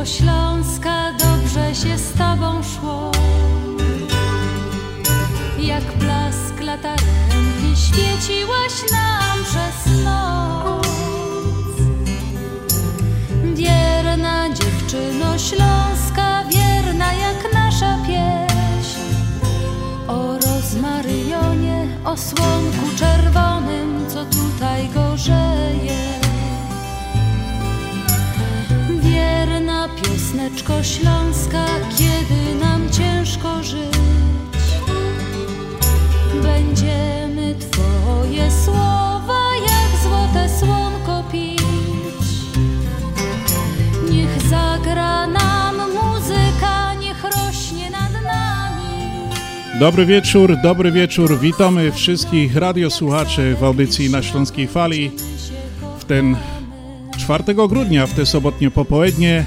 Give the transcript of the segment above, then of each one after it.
do Śląska dobrze się z tobą szło. Jak blask latarni świeciłaś nam przez noc. Wierna dziewczyno Śląska, wierna jak nasza pieśń. O rozmaryjonie, o słonku czerwonym, co tutaj gorzeje. Wierna piosneczko Śląska, kiedy nam ciężko żyć, będziemy twoje słowa jak złote słonko pić. Niech zagra nam muzyka, niech rośnie nad nami. Dobry wieczór, witamy wszystkich radiosłuchaczy w audycji Na Śląskiej Fali w ten 4 grudnia, w te sobotnie popołudnie.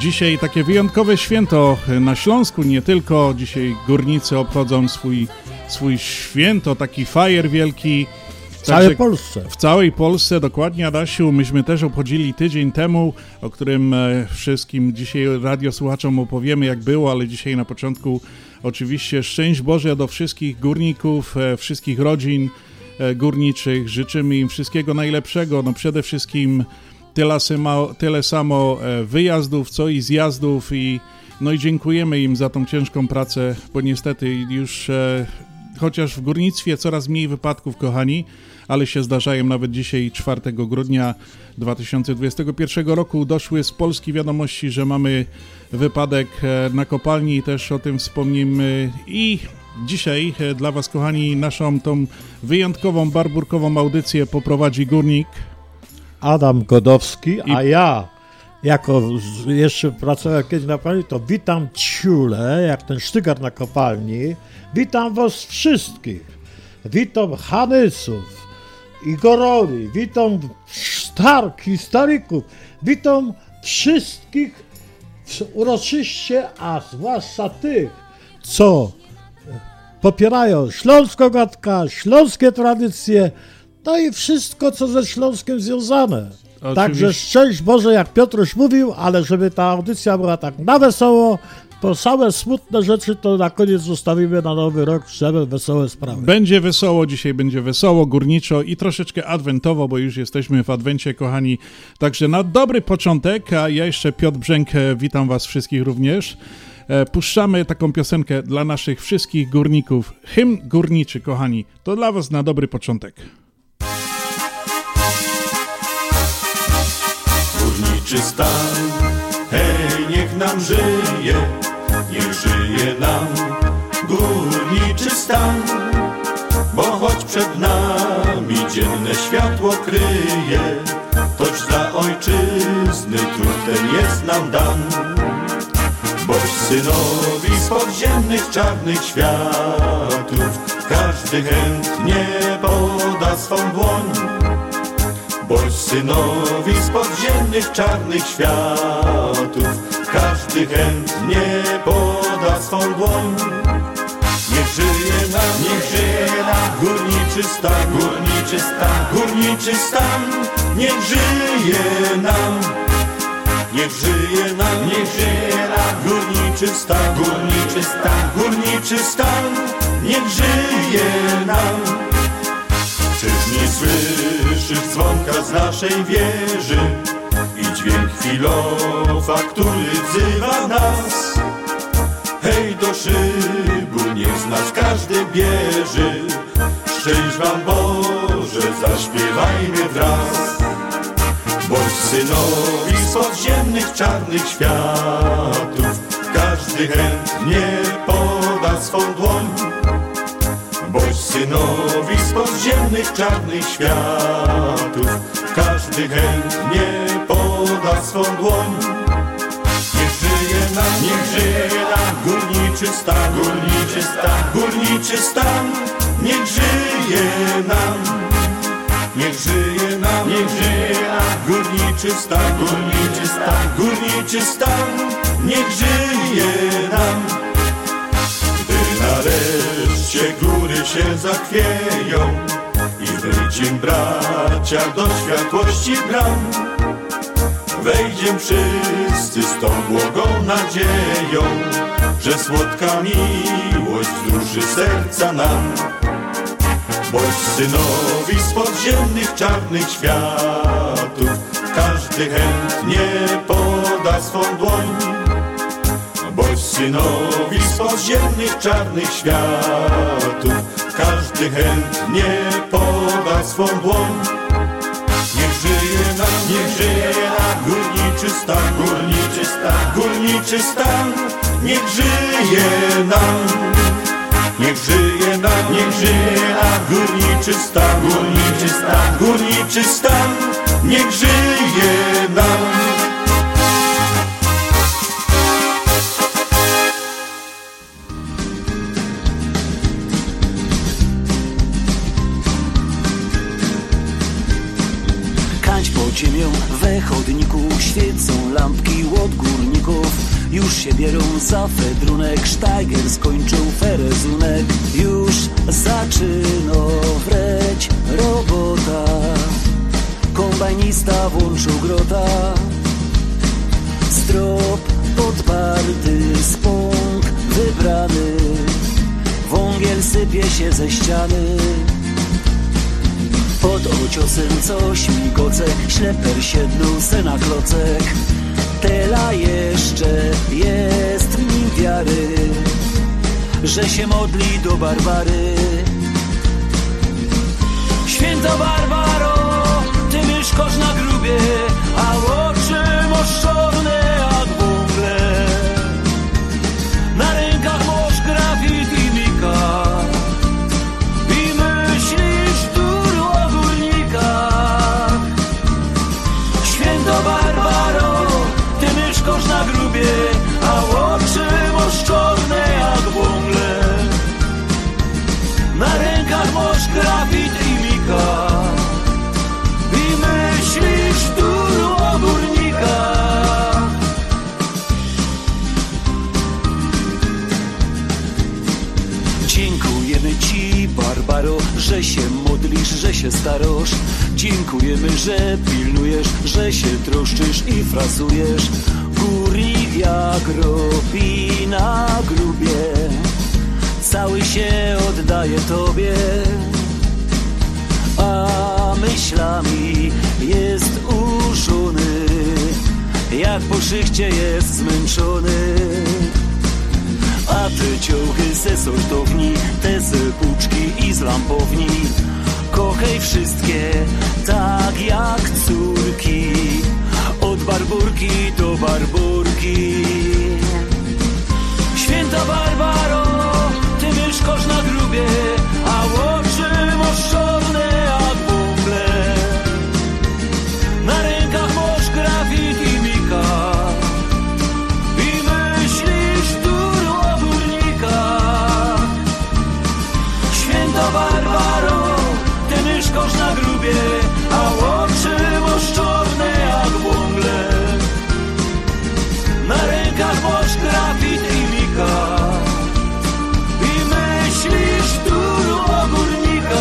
Dzisiaj takie wyjątkowe święto na Śląsku, nie tylko. Dzisiaj górnicy obchodzą swój święto, taki fajer wielki. W całej Polsce. W całej Polsce, dokładnie, Adasiu. Myśmy też obchodzili tydzień temu, o którym wszystkim dzisiaj radiosłuchaczom opowiemy, jak było, ale dzisiaj na początku oczywiście szczęść Boże do wszystkich górników, wszystkich rodzin górniczych. Życzymy im wszystkiego najlepszego. No przede wszystkim tyle samo wyjazdów, co i zjazdów. I dziękujemy im za tą ciężką pracę, bo niestety już chociaż w górnictwie coraz mniej wypadków, kochani, ale się zdarzają. Nawet dzisiaj, 4 grudnia 2021 roku, doszły z Polski wiadomości, że mamy wypadek na kopalni. Też o tym wspomnimy i dzisiaj dla was, kochani, naszą tą wyjątkową, barburkową audycję poprowadzi górnik Adam Godowski, a ja, jako jeszcze pracowałem kiedyś na kopalni, to witam ciule, jak ten sztygar na kopalni. Witam was wszystkich. Witam Hanysów, Igorowi, witam Starki, Staryków, witam wszystkich uroczyście, a zwłaszcza tych, co popierają Śląską Gadkę, śląskie tradycje, no i wszystko, co ze Śląskiem związane. Oczywiście. Także szczęść Boże, jak Piotruś mówił, ale żeby ta audycja była tak na wesoło, bo same smutne rzeczy to na koniec zostawimy na nowy rok, żeby wesołe sprawy. Będzie wesoło, dzisiaj będzie wesoło, górniczo i troszeczkę adwentowo, bo już jesteśmy w adwencie, kochani. Także na dobry początek, a ja jeszcze, Piotr Brzęk, witam was wszystkich również. Puszczamy taką piosenkę dla naszych wszystkich górników. Hymn górniczy, kochani. To dla was na dobry początek. Górniczy stan, hej, niech nam żyje, niech żyje nam górniczy stan, bo choć przed nami dzienne światło kryje, toć dla ojczyzny trud ten jest nam dan. Boś synowi z podziemnych czarnych światów każdy chętnie poda swą dłoń. Boś synowi z podziemnych czarnych światów każdy chętnie poda swą dłoń. Niech żyje nam górniczy stan, górniczy stan, górniczy stan, niech żyje nam. Niech żyje nam górniczy stan, górniczy stan, górniczy stan, niech żyje nam. Czyż nie słyszysz dzwonka z naszej wieży i dźwięk filofa, który wzywa nas? Hej, do szybu, niech z nas każdy bierze, szczęść wam Boże, zaśpiewajmy wraz. Boś synowi z podziemnych czarnych światów każdy chętnie poda swą dłoń. Boś synowi z podziemnych czarnych światów każdy chętnie poda swą dłoń. Niech żyje nam górniczy stan, górniczy stan, górniczy stan, niech żyje nam. Niech żyje nam górniczy stan, górniczy stan, górniczy stan, niech żyje nam. Gdy nareszcie góry się zachwieją i wyjdzie bracia do światłości bram, wejdziem wszyscy z tą błogą nadzieją, że słodka miłość wzruszy serca nam. Boś synowi z podziemnych czarnych światów każdy chętnie poda swą dłoń. Boś synowi z podziemnych czarnych światów każdy chętnie poda swą dłoń. Niech żyje nam górniczy stan, górniczy stan, górniczy stan. Niech żyje nam, niech żyje nam, niech żyje nam górniczy stan, górniczy stan, górniczy stan. Niech żyje nam. Ziemią we chodniku świecą lampki od górników. Już się bierą za fedrunek, sztajger skończył ferezunek. Już zaczyna wreć robota, kombajnista włączył grota. Strop podparty, spąk wybrany, wągiel sypie się ze ściany. Pod ociosem coś migoce, śleper siedlu se na klocek. Tela jeszcze jest w nim wiary, że się modli do Barbary. Święta Barbaro, ty mieszkasz na grubie, a oczy masz czarne jak wągle. Na rękach masz grafit i mika. A oczy masz czarne jak wągle, na rękach masz grafit i mika, i myślisz tu o górnikach. Dziękujemy ci, Barbaro, że się modlisz, że się starasz. Dziękujemy, że pilnujesz, że się troszczysz i frazujesz. Górnik jak robi na grubie, cały się oddaje tobie, a myślami jest uszony, jak po szychcie jest zmęczony. A te ciągły ze sortowni, te ze puczki i z lampowni, kochaj wszystkie tak jak córki, od barburki do barburki. Święta Barbaro, ty mieszkasz na grubie, a oczy masz czarne jak bąble. Na rękach masz grafit i mika, i myślisz dur o górnikach. Święta Barbaro, ty mieszkasz na grubie, a oczy masz czarne jak bąble. Na rękach masz grafit i mika, i myślisz tu o górnikach.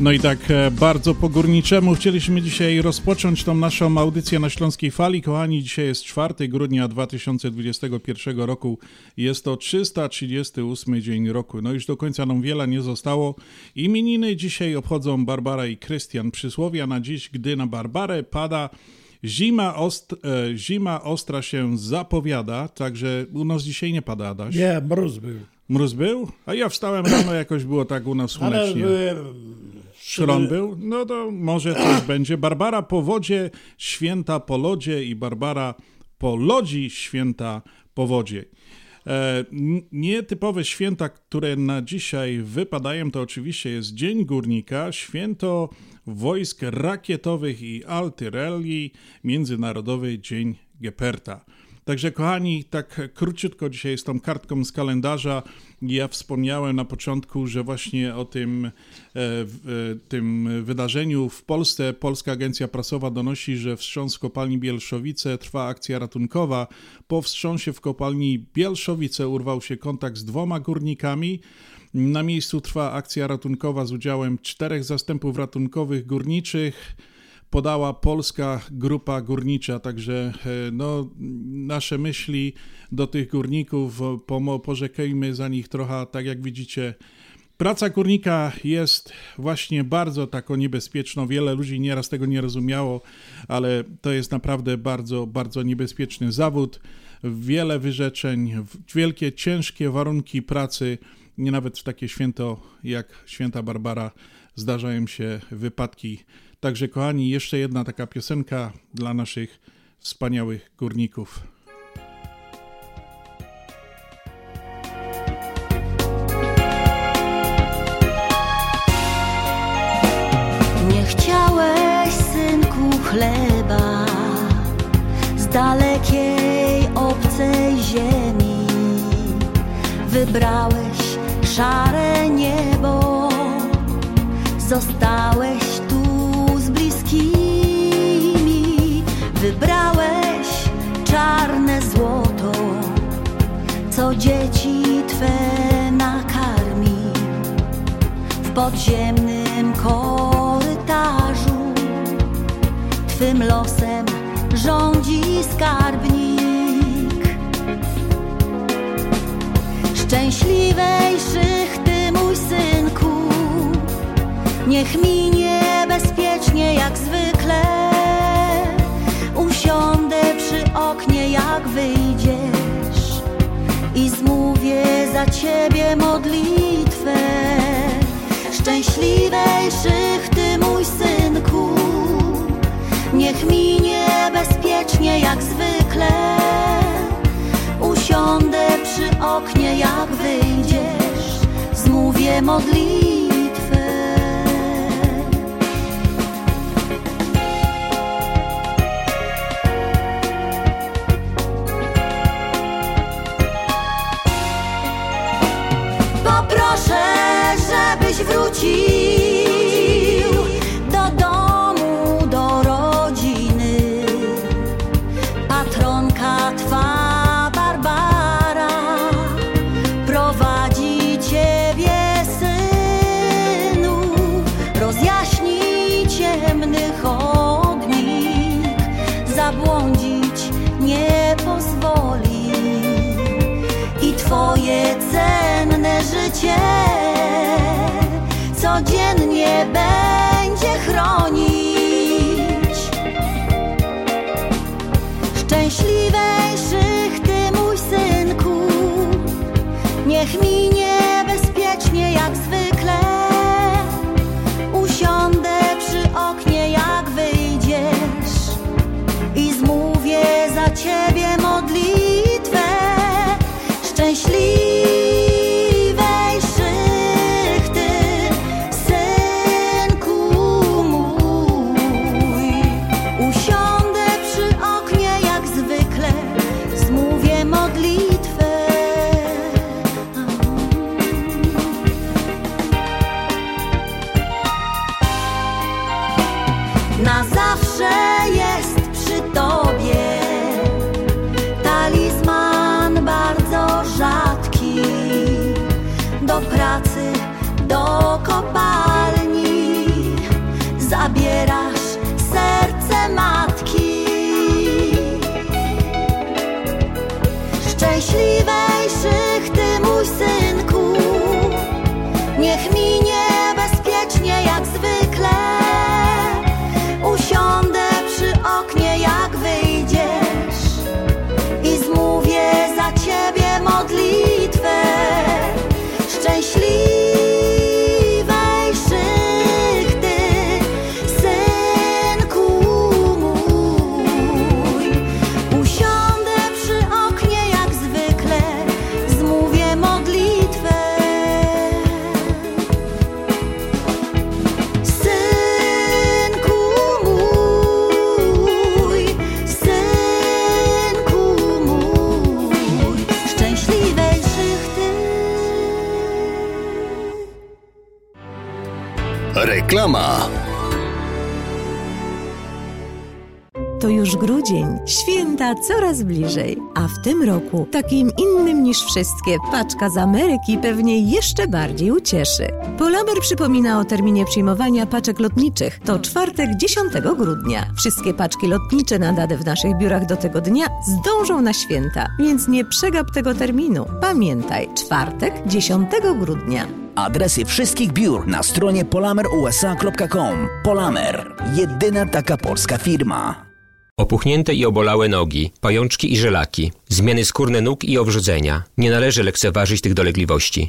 No i tak bardzo po górniczemu chcieliśmy dzisiaj rozpocząć tą naszą audycję na Śląskiej Fali. Kochani, dzisiaj jest 4 grudnia 2021 roku. Jest to 338 dzień roku. No już do końca nam wiele nie zostało. Imieniny dzisiaj obchodzą Barbara i Krystian. Przysłowia na dziś: gdy na Barbarę pada, zima ostra się zapowiada. Także u nas dzisiaj nie pada, Adaś. Nie, mróz był. Mróz był? A ja wstałem rano, jakoś było tak u nas słonecznie. Szron był? No to może coś będzie. Barbara po wodzie, święta po lodzie, i Barbara po lodzi, święta po wodzie. Nietypowe święta, które na dzisiaj wypadają, to oczywiście jest Dzień Górnika, Święto Wojsk Rakietowych i Artylerii, Międzynarodowy Dzień Geparda. Także kochani, tak króciutko dzisiaj z tą kartką z kalendarza. Ja wspomniałem na początku, że właśnie o tym wydarzeniu w Polsce Polska Agencja Prasowa donosi, że wstrząs w kopalni Bielszowice, trwa akcja ratunkowa. Po wstrząsie w kopalni Bielszowice urwał się kontakt z 2 górnikami. Na miejscu trwa akcja ratunkowa z udziałem 4 zastępów ratunkowych górniczych. Podała Polska Grupa Górnicza, także nasze myśli do tych górników, porzekajmy za nich trochę, tak jak widzicie. Praca górnika jest właśnie bardzo taką niebezpieczną, wiele ludzi nieraz tego nie rozumiało, ale to jest naprawdę bardzo, bardzo niebezpieczny zawód. Wiele wyrzeczeń, wielkie, ciężkie warunki pracy, nie nawet w takie święto jak Święta Barbara zdarzają się wypadki. Także kochani, jeszcze jedna taka piosenka dla naszych wspaniałych górników. Nie chciałeś, synku, chleba z dalekiej, obcej ziemi. Wybrałeś szare niebo, zostałeś Kimi. Wybrałeś czarne złoto, co dzieci twe nakarmi. W podziemnym korytarzu twym losem rządzi skarbnik. Szczęśliwejszych ty, mój synku, niech minie bezpiecznie jak zwykle. Usiądę przy oknie jak wyjdziesz i zmówię za ciebie modlitwę. Szczęśliwejszych ty, mój synku, niech minie bezpiecznie jak zwykle. Usiądę przy oknie jak wyjdziesz, zmówię modlitwę. Żebyś wrócił do domu, do rodziny. Patronka twa Barbara prowadzi ciebie, synu. Rozjaśni ciemny chodnik, zabłądzić nie pozwoli. I twoje cenne życie codziennie będzie chronić. Szczęśliwejszych ty, mój synku, niech minie bezpiecznie jak zwykle. Usiądę przy oknie jak wyjdziesz i zmówię za ciebie modlitwę. Szczęśliwejszych szczęśliwejszych ty, synku mój. Usiądę przy oknie jak zwykle, zmówię modlitwę. Synku mój, szczęśliwejszych ty. Reklama. To już grudzień, święta coraz bliżej. A w tym roku takim innym niż wszystkie paczka z Ameryki pewnie jeszcze bardziej ucieszy. Polamer przypomina o terminie przyjmowania paczek lotniczych. To czwartek 10 grudnia. Wszystkie paczki lotnicze nadane w naszych biurach do tego dnia zdążą na święta, więc nie przegap tego terminu. Pamiętaj, czwartek 10 grudnia. Adresy wszystkich biur na stronie polamerusa.com. Polamer. Jedyna taka polska firma. Opuchnięte i obolałe nogi, pajączki i żelaki, zmiany skórne nóg i obrzucenia. Nie należy lekceważyć tych dolegliwości.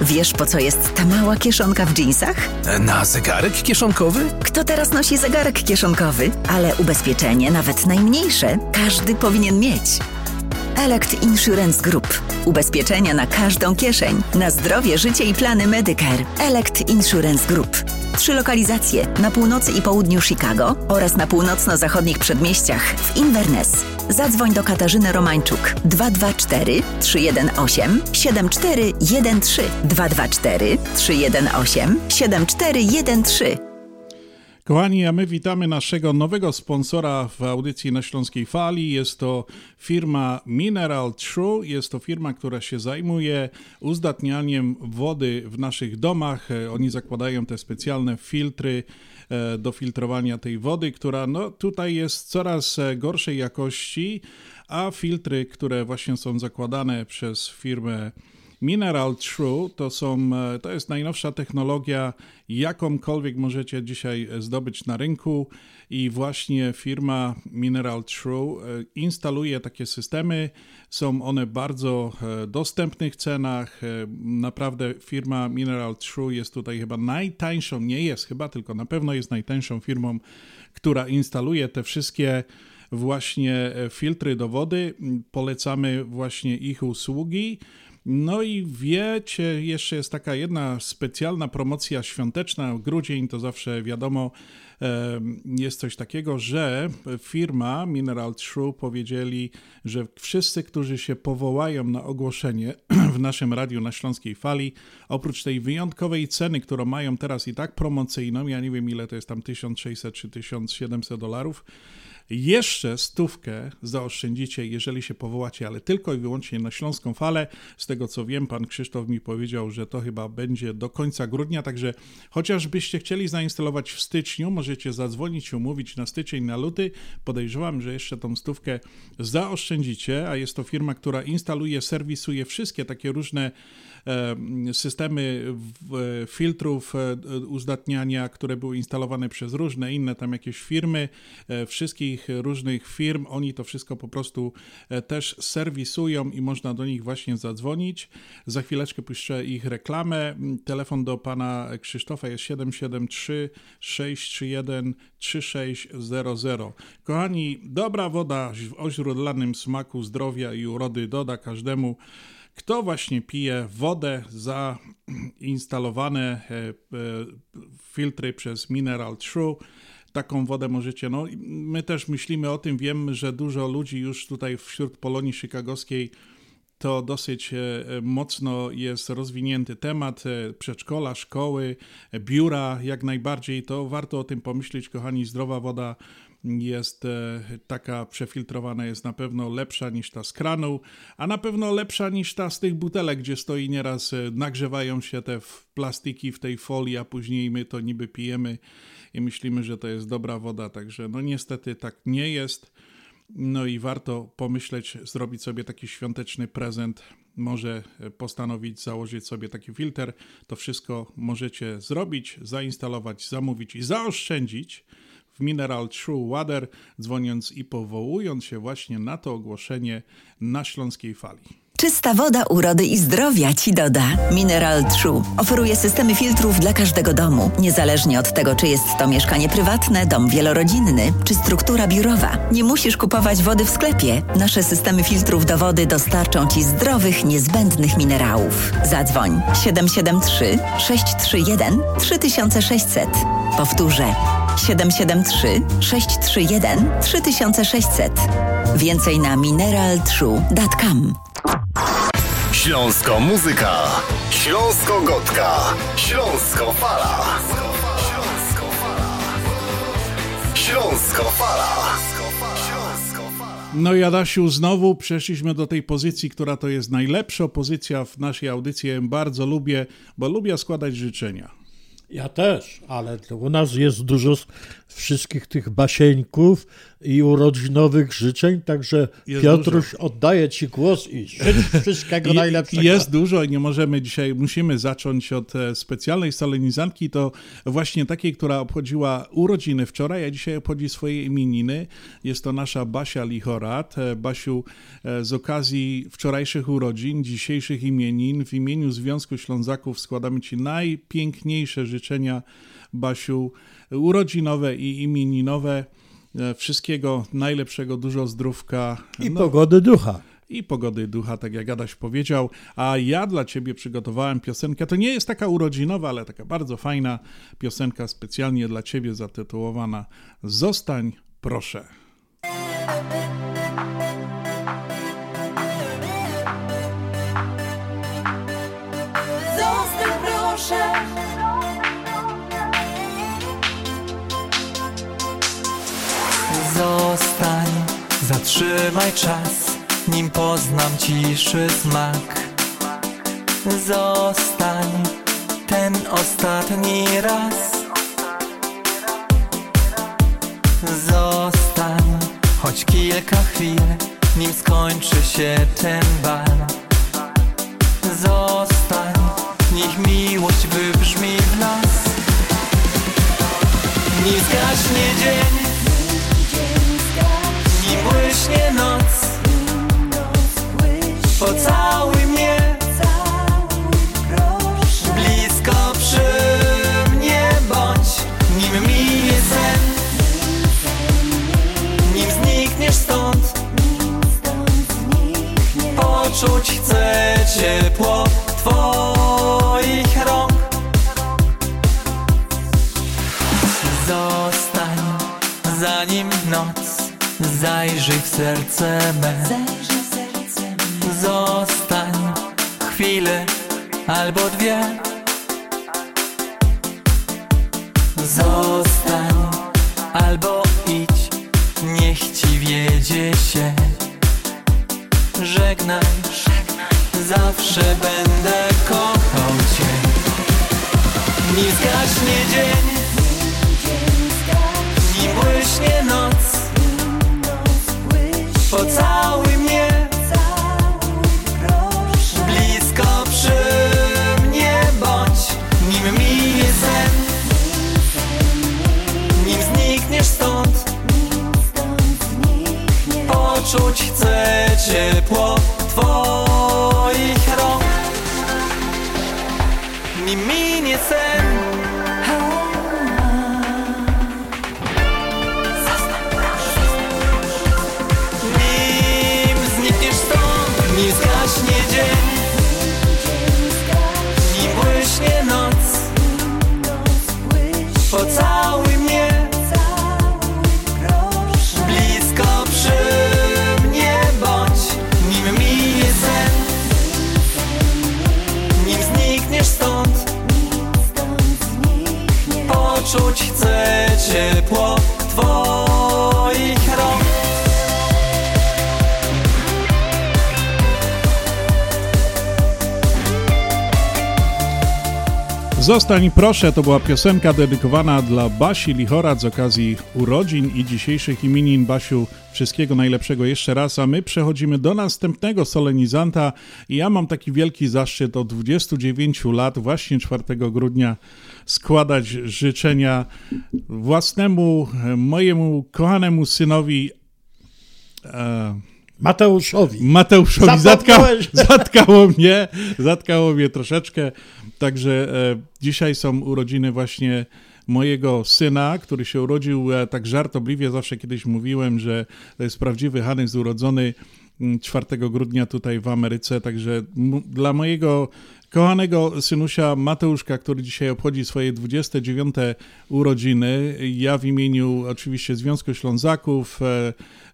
Wiesz, po co jest ta mała kieszonka w dżinsach? Na zegarek kieszonkowy? Kto teraz nosi zegarek kieszonkowy? Ale ubezpieczenie, nawet najmniejsze, każdy powinien mieć. Elect Insurance Group. Ubezpieczenia na każdą kieszeń. Na zdrowie, życie i plany Medicare. Elect Insurance Group. 3 lokalizacje. Na północy i południu Chicago oraz na północno-zachodnich przedmieściach w Inverness. Zadzwoń do Katarzyny Romańczuk 224-318-7413 224-318-7413. Kochani, a my witamy naszego nowego sponsora w audycji na Śląskiej Fali. Jest to firma Mineral True. Jest to firma, która się zajmuje uzdatnianiem wody w naszych domach. Oni zakładają te specjalne filtry do filtrowania tej wody, która tutaj jest coraz gorszej jakości, a filtry, które właśnie są zakładane przez firmę Mineral True to jest najnowsza technologia, jakąkolwiek możecie dzisiaj zdobyć na rynku, i właśnie firma Mineral True instaluje takie systemy. Są one w bardzo dostępnych cenach. Naprawdę firma Mineral True jest tutaj chyba najtańszą, nie jest chyba, tylko na pewno jest najtańszą firmą, która instaluje te wszystkie właśnie filtry do wody. Polecamy właśnie ich usługi. No i wiecie, jeszcze jest taka jedna specjalna promocja świąteczna, grudzień to zawsze wiadomo, jest coś takiego, że firma Mineral True powiedzieli, że wszyscy, którzy się powołają na ogłoszenie w naszym radiu na Śląskiej Fali, oprócz tej wyjątkowej ceny, którą mają teraz i tak promocyjną, ja nie wiem ile to jest tam, 1600 czy $1700, jeszcze stówkę zaoszczędzicie, jeżeli się powołacie, ale tylko i wyłącznie na Śląską Falę. Z tego co wiem, pan Krzysztof mi powiedział, że to chyba będzie do końca grudnia, także chociażbyście chcieli zainstalować w styczniu, możecie zadzwonić, umówić na styczeń, na luty. Podejrzewam, że jeszcze tą stówkę zaoszczędzicie, a jest to firma, która instaluje, serwisuje wszystkie takie różne systemy filtrów uzdatniania, które były instalowane przez różne inne tam jakieś firmy, wszystkich różnych firm. Oni to wszystko po prostu też serwisują i można do nich właśnie zadzwonić. Za chwileczkę puszczę ich reklamę. Telefon do pana Krzysztofa jest 773 631 3600. Kochani, dobra woda w oźródlanym smaku zdrowia i urody doda każdemu, kto właśnie pije wodę zainstalowane filtry przez Mineral True. Taką wodę możecie, my też myślimy o tym, wiem, że dużo ludzi już tutaj wśród Polonii Chicagowskiej to dosyć mocno jest rozwinięty temat, przedszkola, szkoły, biura, jak najbardziej, to warto o tym pomyśleć, kochani, zdrowa woda jest taka przefiltrowana, jest na pewno lepsza niż ta z kranu, a na pewno lepsza niż ta z tych butelek, gdzie stoi nieraz, nagrzewają się te plastiki w tej folii, a później my to niby pijemy i myślimy, że to jest dobra woda, także niestety tak nie jest. No i warto pomyśleć, zrobić sobie taki świąteczny prezent, może postanowić założyć sobie taki filtr. To wszystko możecie zrobić, zainstalować, zamówić i zaoszczędzić w Mineral True Water, dzwoniąc i powołując się właśnie na to ogłoszenie na Śląskiej Fali. Czysta woda urody i zdrowia Ci doda. Mineral True oferuje systemy filtrów dla każdego domu, niezależnie od tego, czy jest to mieszkanie prywatne, dom wielorodzinny, czy struktura biurowa. Nie musisz kupować wody w sklepie. Nasze systemy filtrów do wody dostarczą Ci zdrowych, niezbędnych minerałów. Zadzwoń 773 631 3600. Powtórzę. 773-631-3600. Więcej na mineraltrue.com. Śląsko muzyka, Śląsko gotka, Śląsko fala, Śląsko fala, Śląsko fala. No i Adasiu, znowu przeszliśmy do tej pozycji, która to jest najlepsza pozycja w naszej audycji. Ja ją bardzo lubię, bo lubię składać życzenia. Ja też, ale u nas jest dużo wszystkich tych basieńków i urodzinowych życzeń, także jest Piotruś, dużo. Oddaję Ci głos i życz wszystkiego najlepszego. Jest dużo i nie możemy dzisiaj, musimy zacząć od specjalnej solenizantki, to właśnie takiej, która obchodziła urodziny wczoraj, a dzisiaj obchodzi swoje imieniny. Jest to nasza Basia Lichorat. Basiu, z okazji wczorajszych urodzin, dzisiejszych imienin, w imieniu Związku Ślązaków składamy Ci najpiękniejsze życzenia, Basiu, urodzinowe i imieninowe. Wszystkiego najlepszego, dużo zdrówka. I pogody ducha. I pogody ducha, tak jak Adaś powiedział. A ja dla Ciebie przygotowałem piosenkę. To nie jest taka urodzinowa, ale taka bardzo fajna piosenka specjalnie dla Ciebie zatytułowana Zostań, proszę. Zostań, proszę. Zostań, zatrzymaj czas, nim poznam ciszy smak. Zostań, ten ostatni raz. Zostań, choć kilka chwil, nim skończy się ten bal. Zostań, niech miłość wybrzmi w nas. Nim zgaśnie dzień, błyśnie noc, pocałuj mnie, blisko przy mnie bądź, nim minie sen, nim znikniesz stąd, poczuć chcę ciepło Twoich rąk. Zostań, zanim noc zajrzyj w serce me. Zostań chwilę albo dwie. Zostań albo idź, niech ci wiedzie się. Żegnaj, zawsze będę kochał cię. Nim zgaśnie dzień, nim błyśnie noc, pocałuj mnie, blisko przy mnie bądź, nim minie sen, nim znikniesz stąd, poczuć chcę ciepło Twoich rąk. Nim minie sen. Pocałuj mnie, blisko przy mnie bądź, nim minie sen, nim znikniesz stąd, poczuć chcę ciepło Twoich rąk. Zostań, proszę, to była piosenka dedykowana dla Basi Lichorat z okazji urodzin i dzisiejszych imienin. Basiu, wszystkiego najlepszego jeszcze raz, a my przechodzimy do następnego solenizanta i ja mam taki wielki zaszczyt od 29 lat, właśnie 4 grudnia, składać życzenia własnemu, mojemu kochanemu synowi Mateuszowi zatkało mnie troszeczkę. Także dzisiaj są urodziny właśnie mojego syna, który się urodził tak żartobliwie. Zawsze kiedyś mówiłem, że to jest prawdziwy Hanys urodzony 4 grudnia tutaj w Ameryce. Także dla mojego kochanego synusia Mateuszka, który dzisiaj obchodzi swoje 29 urodziny, ja w imieniu oczywiście Związku Ślązaków,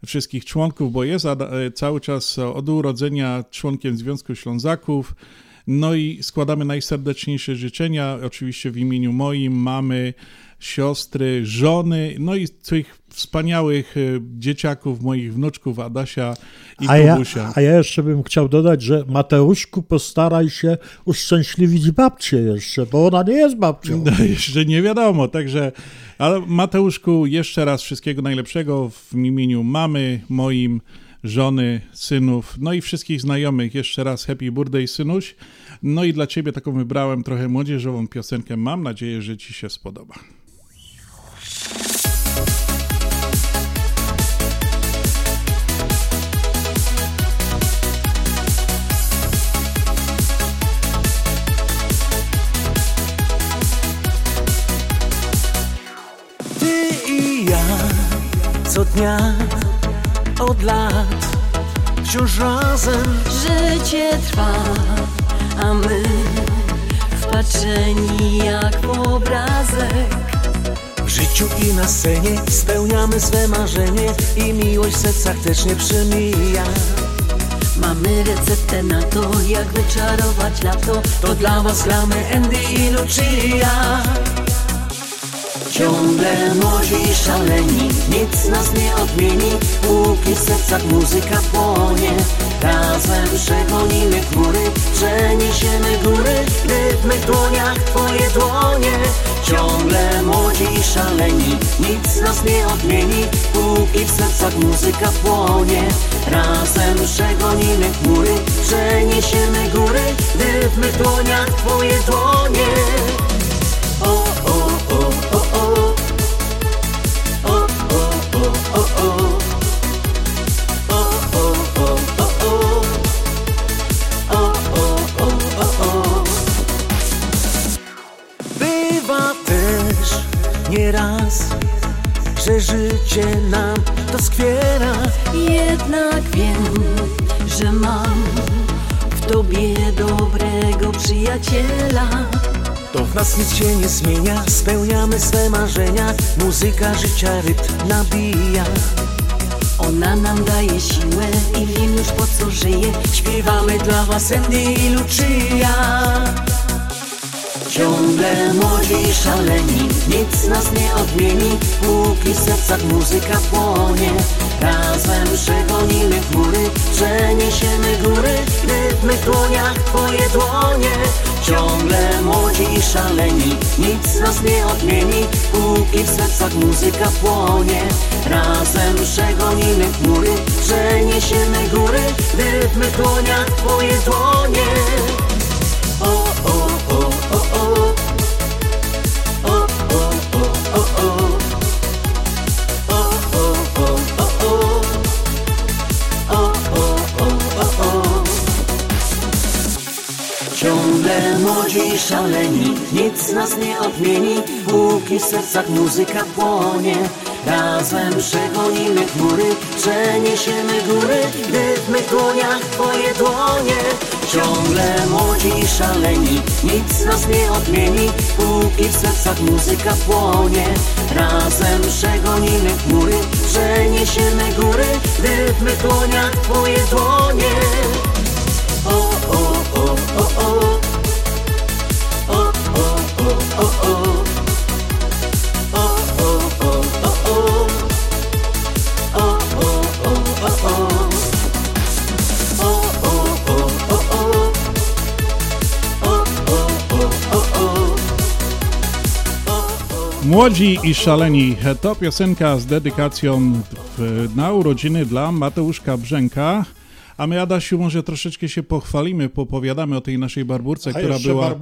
wszystkich członków, bo jest cały czas od urodzenia członkiem Związku Ślązaków, no i składamy najserdeczniejsze życzenia, oczywiście w imieniu moim, mamy, siostry, żony, no i tych wspaniałych dzieciaków, moich wnuczków, Adasia i Kubusia. Ja jeszcze bym chciał dodać, że Mateuszku, postaraj się uszczęśliwić babcię jeszcze, bo ona nie jest babcią. No, jeszcze nie wiadomo, także, ale Mateuszku, jeszcze raz wszystkiego najlepszego w imieniu mamy, moim, żony, synów, no i wszystkich znajomych. Jeszcze raz happy birthday, synuś. No i dla ciebie taką wybrałem trochę młodzieżową piosenkę. Mam nadzieję, że ci się spodoba. Ty i ja co dnia od lat wciąż razem życie trwa, a my wpatrzeni jak w obrazek. W życiu i na scenie spełniamy swe marzenie i miłość w sercach też nie przemija. Mamy receptę na to, jak wyczarować lato, to dla was gramy Andy i Lucia. Ciągle młodzi szaleni, nic nas nie odmieni, póki w sercach muzyka płonie. Razem przegonimy chmury, przeniesiemy góry, rytmy w dłoniach, twoje dłonie. Ciągle młodzi szaleni, nic nas nie odmieni, póki w sercach muzyka płonie. Razem przegonimy chmury, przeniesiemy góry, rytmy w dłoniach, twoje dłonie. O, o, o, o, o. O, o, o, o, o. O, o, o, o, o. O, o, o, o, o. Bywa też nieraz, że życie nam doskwiera. Jednak wiem, że mam w tobie dobrego przyjaciela. To w nas nic się nie zmienia, spełniamy swe marzenia, muzyka życia rytm nabija. Ona nam daje siłę i wiem już po co żyje, śpiewamy dla was Andy i Lucia. Ciągle młodzi szaleni, nic nas nie odmieni, póki w sercach muzyka płonie. Razem przegonimy chmury, przeniesiemy góry, rytmy w dłoniach, twoje dłonie. Ciągle młodzi i szaleni, nic nas nie odmieni, póki w sercach muzyka płonie. Razem przegonimy chmury, przeniesiemy góry, rytmy w dłoniach, twoje dłonie. O, o, o, o, o. O, o, o, o, o. Ciągle młodzi szaleni, nic nas nie odmieni, póki w sercach muzyka płonie. Razem przegonimy chmury, przeniesiemy góry, rytmy w dłoniach, twoje dłonie. Ciągle młodzi szaleni, nic nas nie odmieni, póki w sercach muzyka płonie. Razem przegonimy chmury, przeniesiemy góry, rytmy w dłoniach, twoje dłonie. O, o, o, o, o. O, o, o, o, o. O, o, o, o, o. O, o, o, o, o. O, o, o, o, o. O, o, o, o, o. Młodzi i szaleni to piosenka z dedykacją na urodziny dla Mateusza Brzęka. A my, Adasiu, może troszeczkę się pochwalimy, popowiadamy o tej naszej barburce, która była...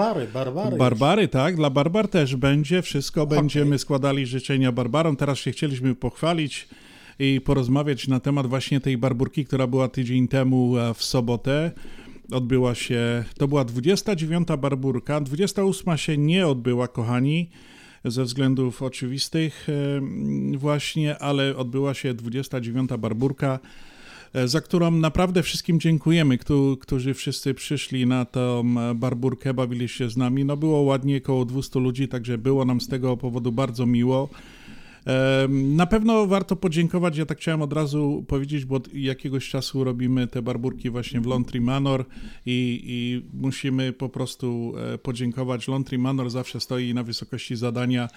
Barbary, tak. Dla Barbar też będzie, wszystko. Będziemy składali życzenia Barbarom. Teraz się chcieliśmy pochwalić i porozmawiać na temat właśnie tej barburki, która była tydzień temu w sobotę. Odbyła się, to była 29. barburka, 28. się nie odbyła, kochani, ze względów oczywistych właśnie, ale odbyła się 29. barburka, za którą naprawdę wszystkim dziękujemy, którzy wszyscy przyszli na tą barburkę, bawili się z nami. No było ładnie, koło 200 ludzi, także było nam z tego powodu bardzo miło. Na pewno warto podziękować, ja tak chciałem od razu powiedzieć, bo od jakiegoś czasu robimy te barburki właśnie w Laundry Manor i musimy po prostu podziękować. Laundry Manor zawsze stoi na wysokości zadania.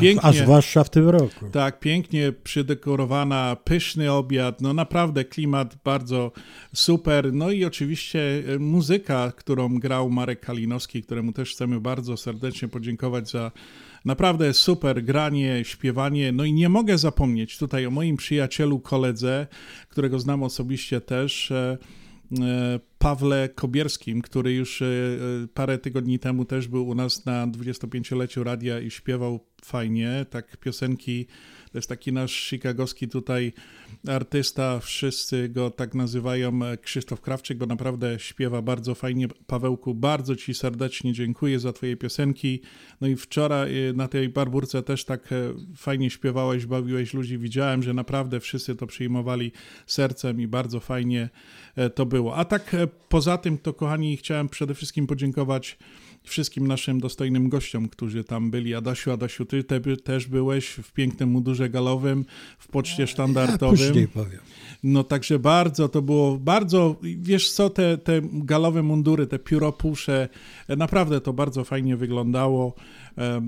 Pięknie, a zwłaszcza w tym roku. Tak, pięknie przydekorowana, pyszny obiad, no naprawdę klimat bardzo super. No i oczywiście muzyka, którą grał Marek Kalinowski, któremu też chcemy bardzo serdecznie podziękować za naprawdę super granie, śpiewanie. No i nie mogę zapomnieć tutaj o moim przyjacielu, koledze, którego znam osobiście też, Pawle Kobierskim, który już parę tygodni temu też był u nas na 25-leciu radia i śpiewał fajnie, tak piosenki. To jest taki nasz chicagowski tutaj artysta, wszyscy go tak nazywają, Krzysztof Krawczyk, bo naprawdę śpiewa bardzo fajnie. Pawełku, bardzo Ci serdecznie dziękuję za Twoje piosenki. No i wczoraj na tej barburce też tak fajnie śpiewałeś, bawiłeś ludzi. Widziałem, że naprawdę wszyscy to przyjmowali sercem i bardzo fajnie to było. A tak poza tym, to kochani, chciałem przede wszystkim podziękować wszystkim naszym dostojnym gościom, którzy tam byli. Adasiu, ty też byłeś w pięknym mundurze galowym, w poczcie sztandardowym. Ja później powiem. No także bardzo to było, bardzo, wiesz co, te galowe mundury, te pióropusze, naprawdę to bardzo fajnie wyglądało.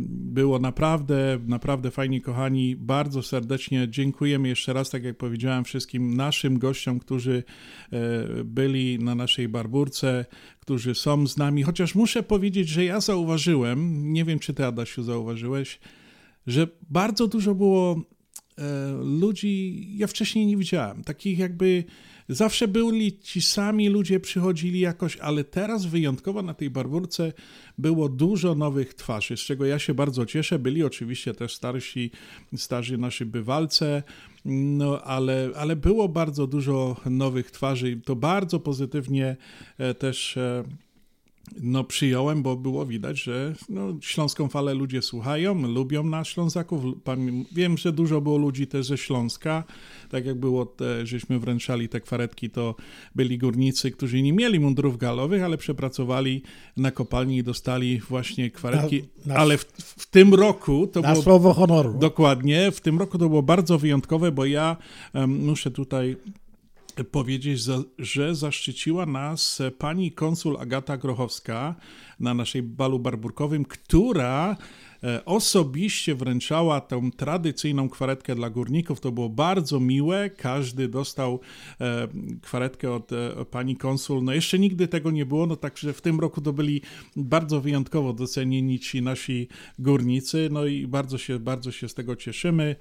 Było naprawdę fajnie, kochani. Bardzo serdecznie dziękujemy jeszcze raz, tak jak powiedziałem, wszystkim naszym gościom, którzy byli na naszej barburce, którzy są z nami. Chociaż muszę powiedzieć, że ja zauważyłem, nie wiem czy ty, Adasiu, zauważyłeś, że bardzo dużo było ludzi, ja wcześniej nie widziałem, takich jakby zawsze byli ci sami ludzie, przychodzili jakoś, ale teraz wyjątkowo na tej barburce było dużo nowych twarzy, z czego ja się bardzo cieszę. Byli oczywiście też starzy nasi bywalce, no ale było bardzo dużo nowych twarzy. To bardzo pozytywnie też no przyjąłem, bo było widać, że no, Śląską Falę ludzie słuchają, lubią nas, Ślązaków. Wiem, że dużo było ludzi też ze Śląska. Tak jak było, żeśmy wręczali te kwaretki, to byli górnicy, którzy nie mieli mundurów galowych, ale przepracowali na kopalni i dostali właśnie kwaretki. Ale w tym roku to było... słowo honoru. Dokładnie. W tym roku to było bardzo wyjątkowe, bo ja muszę tutaj powiedzieć, że zaszczyciła nas pani konsul Agata Grochowska na naszej balu barburkowym, która osobiście wręczała tą tradycyjną kwaretkę dla górników. To było bardzo miłe. Każdy dostał kwaretkę od pani konsul. No jeszcze nigdy tego nie było, no także w tym roku to byli bardzo wyjątkowo docenieni ci nasi górnicy. No i bardzo się z tego cieszymy.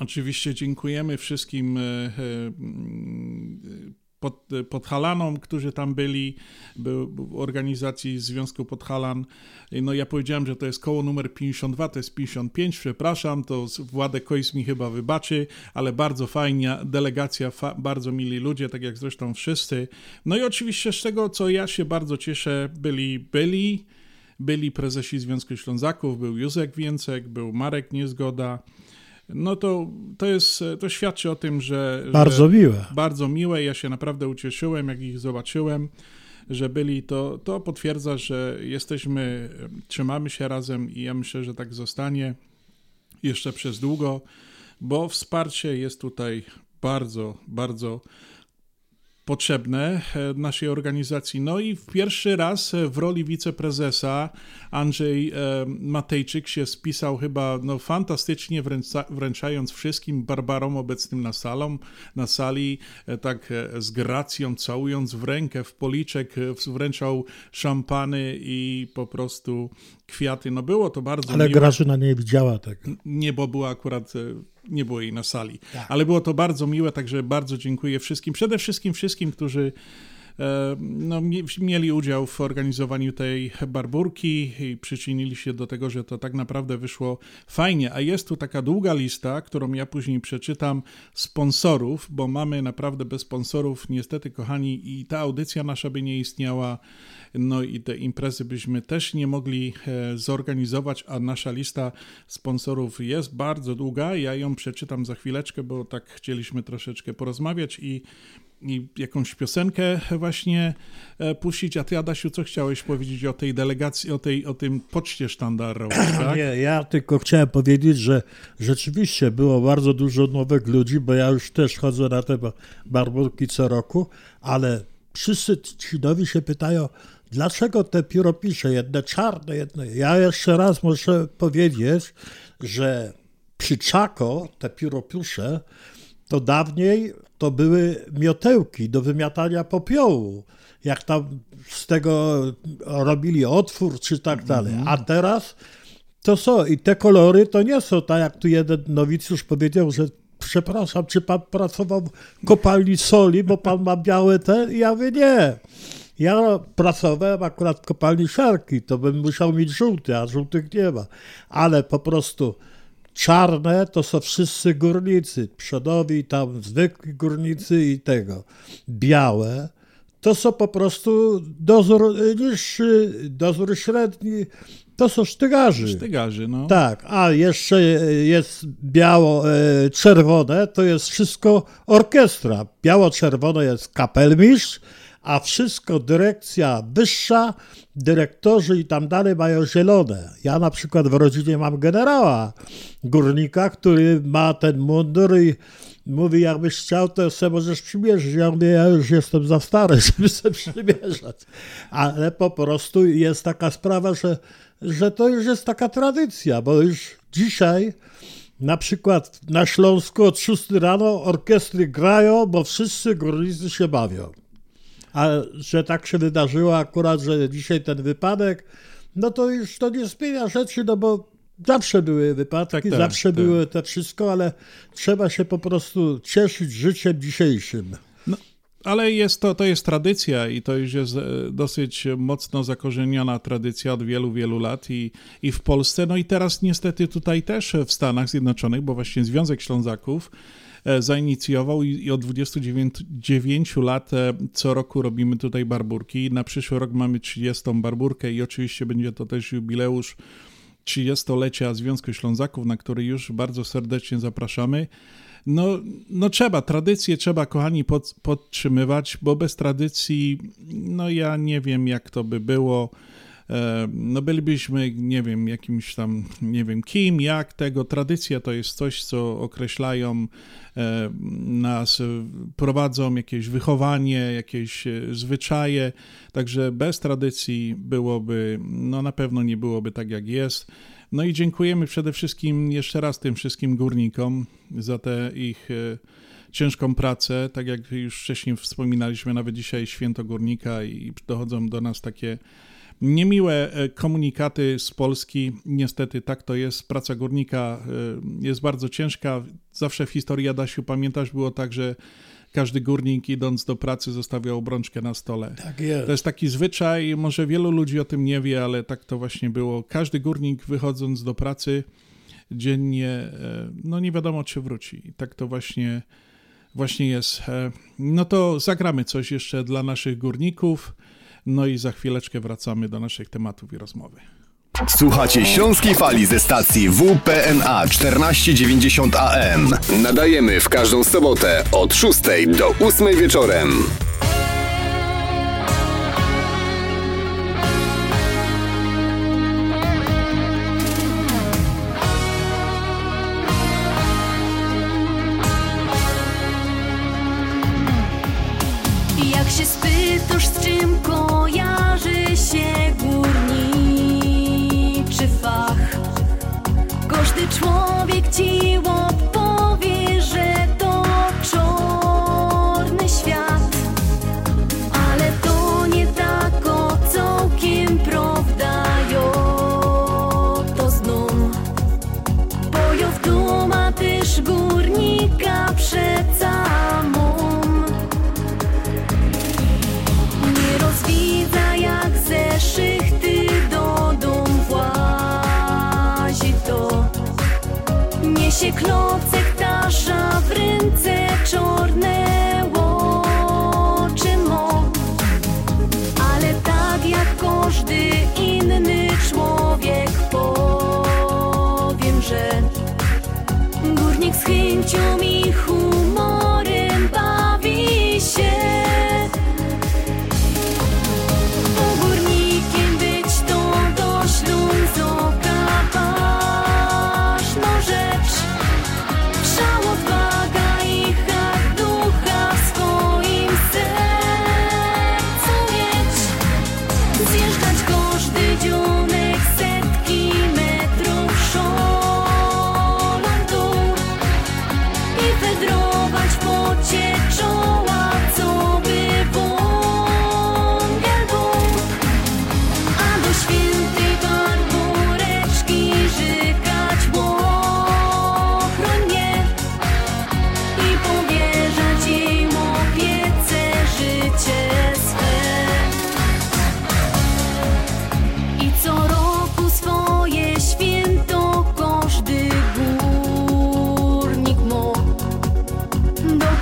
Oczywiście dziękujemy wszystkim Podhalanom, którzy tam byli, w organizacji Związku Podhalan. No ja powiedziałem, że to jest koło numer 52, to jest 55, przepraszam, to Władek Kojs mi chyba wybaczy, ale bardzo fajna delegacja, bardzo mili ludzie, tak jak zresztą wszyscy. No i oczywiście z tego, co ja się bardzo cieszę, byli prezesi Związku Ślązaków, był Józek Więcek, był Marek Niezgoda. No to świadczy o tym, że... Bardzo miłe. Ja się naprawdę ucieszyłem, jak ich zobaczyłem, że byli. To potwierdza, że jesteśmy, trzymamy się razem i ja myślę, że tak zostanie jeszcze przez długo, bo wsparcie jest tutaj bardzo, bardzo potrzebne naszej organizacji. No i w pierwszy raz w roli wiceprezesa Andrzej Matejczyk się spisał chyba no fantastycznie, wręczając wszystkim barbarom obecnym na sali, tak z gracją, całując w rękę, w policzek, wręczał szampany i po prostu kwiaty. No było to bardzo miłe. Ale Grażyna nie widziała tego. Nie, bo była akurat... Nie było jej na sali, tak. Ale było to bardzo miłe, także bardzo dziękuję wszystkim, przede wszystkim którzy no, mieli udział w organizowaniu tej barburki i przyczynili się do tego, że to tak naprawdę wyszło fajnie. A jest tu taka długa lista, którą ja później przeczytam, sponsorów, bo mamy naprawdę bez sponsorów, niestety kochani, i ta audycja nasza by nie istniała, no i te imprezy byśmy też nie mogli zorganizować, a nasza lista sponsorów jest bardzo długa. Ja ją przeczytam za chwileczkę, bo tak chcieliśmy troszeczkę porozmawiać i jakąś piosenkę właśnie puścić. A ty, Adasiu, co chciałeś powiedzieć o tej delegacji, o tym poczcie sztandarowym, tak? Nie, ja tylko chciałem powiedzieć, że rzeczywiście było bardzo dużo nowych ludzi, bo ja już też chodzę na te barburki co roku, ale wszyscy ci nowi się pytają, dlaczego te pióropisze, jedne czarne, jedne... Ja jeszcze raz muszę powiedzieć, że przy Czako te pióropisze to dawniej to były miotełki do wymiatania popiołu, jak tam z tego robili otwór czy tak dalej, a teraz to są i te kolory to nie są, tak jak tu jeden nowicjusz powiedział, że przepraszam, czy pan pracował w kopalni soli, bo pan ma białe te? I ja mówię, nie. Ja pracowałem akurat w kopalni siarki, to bym musiał mieć żółty, a żółtych nie ma. Ale po prostu czarne to są wszyscy górnicy, przodowi, tam zwykli górnicy i tego. Białe to są po prostu dozór niższy, dozór średni, to są sztygarzy. Sztygarzy, no. Tak, a jeszcze jest biało-czerwone, to jest wszystko orkiestra. Biało-czerwone jest kapelmistrz, a wszystko dyrekcja wyższa, dyrektorzy i tam dalej mają zielone. Ja na przykład w rodzinie mam generała górnika, który ma ten mundur i mówi, jakbyś chciał, to sobie możesz przymierzyć. Ja mówię, ja już jestem za stary, żeby sobie przymierzać. Ale po prostu jest taka sprawa, że to już jest taka tradycja, bo już dzisiaj na przykład na Śląsku od 6 rano orkiestry grają, bo wszyscy górnicy się bawią. A że tak się wydarzyło akurat, że dzisiaj ten wypadek, no to już to nie zmienia rzeczy, no bo zawsze były wypadki, tak, zawsze tak, były to wszystko, ale trzeba się po prostu cieszyć życiem dzisiejszym. No, ale jest to jest tradycja i to już jest dosyć mocno zakorzeniona tradycja od wielu, wielu lat i w Polsce, no i teraz niestety tutaj też w Stanach Zjednoczonych, bo właśnie Związek Ślązaków zainicjował i od 29 lat co roku robimy tutaj barburki. Na przyszły rok mamy 30. barburkę i oczywiście będzie to też jubileusz 30-lecia Związku Ślązaków, na który już bardzo serdecznie zapraszamy. No trzeba, tradycję trzeba, kochani, podtrzymywać, bo bez tradycji, no ja nie wiem, jak to by było. No bylibyśmy, nie wiem, jakimś tam, nie wiem kim, jak tego. Tradycja to jest coś, co określają nas, prowadzą jakieś wychowanie, jakieś zwyczaje, także bez tradycji byłoby, no na pewno nie byłoby tak, jak jest. No i dziękujemy przede wszystkim jeszcze raz tym wszystkim górnikom za te ich ciężką pracę, tak jak już wcześniej wspominaliśmy, nawet dzisiaj Święto Górnika i dochodzą do nas takie niemiłe komunikaty z Polski, niestety tak to jest, praca górnika jest bardzo ciężka, zawsze w historii, Adasiu, pamiętasz, było tak, że każdy górnik idąc do pracy zostawiał obrączkę na stole. Tak jest. To jest taki zwyczaj, może wielu ludzi o tym nie wie, ale tak to właśnie było, każdy górnik wychodząc do pracy dziennie, no nie wiadomo czy wróci, tak to właśnie jest. No to zagramy coś jeszcze dla naszych górników. No i za chwileczkę wracamy do naszych tematów i rozmowy. Słuchacie Śląskiej Fali ze stacji WPNA 1490 AM. Nadajemy w każdą sobotę od 6 do 8 wieczorem. Jak się spytasz, z czym kojarzy się górniczy fach, każdy człowiek ci odpowie, że to czarny świat. Ale to nie tak o całkiem prawda, jo to znów, bo jo w duma też górnika przeca.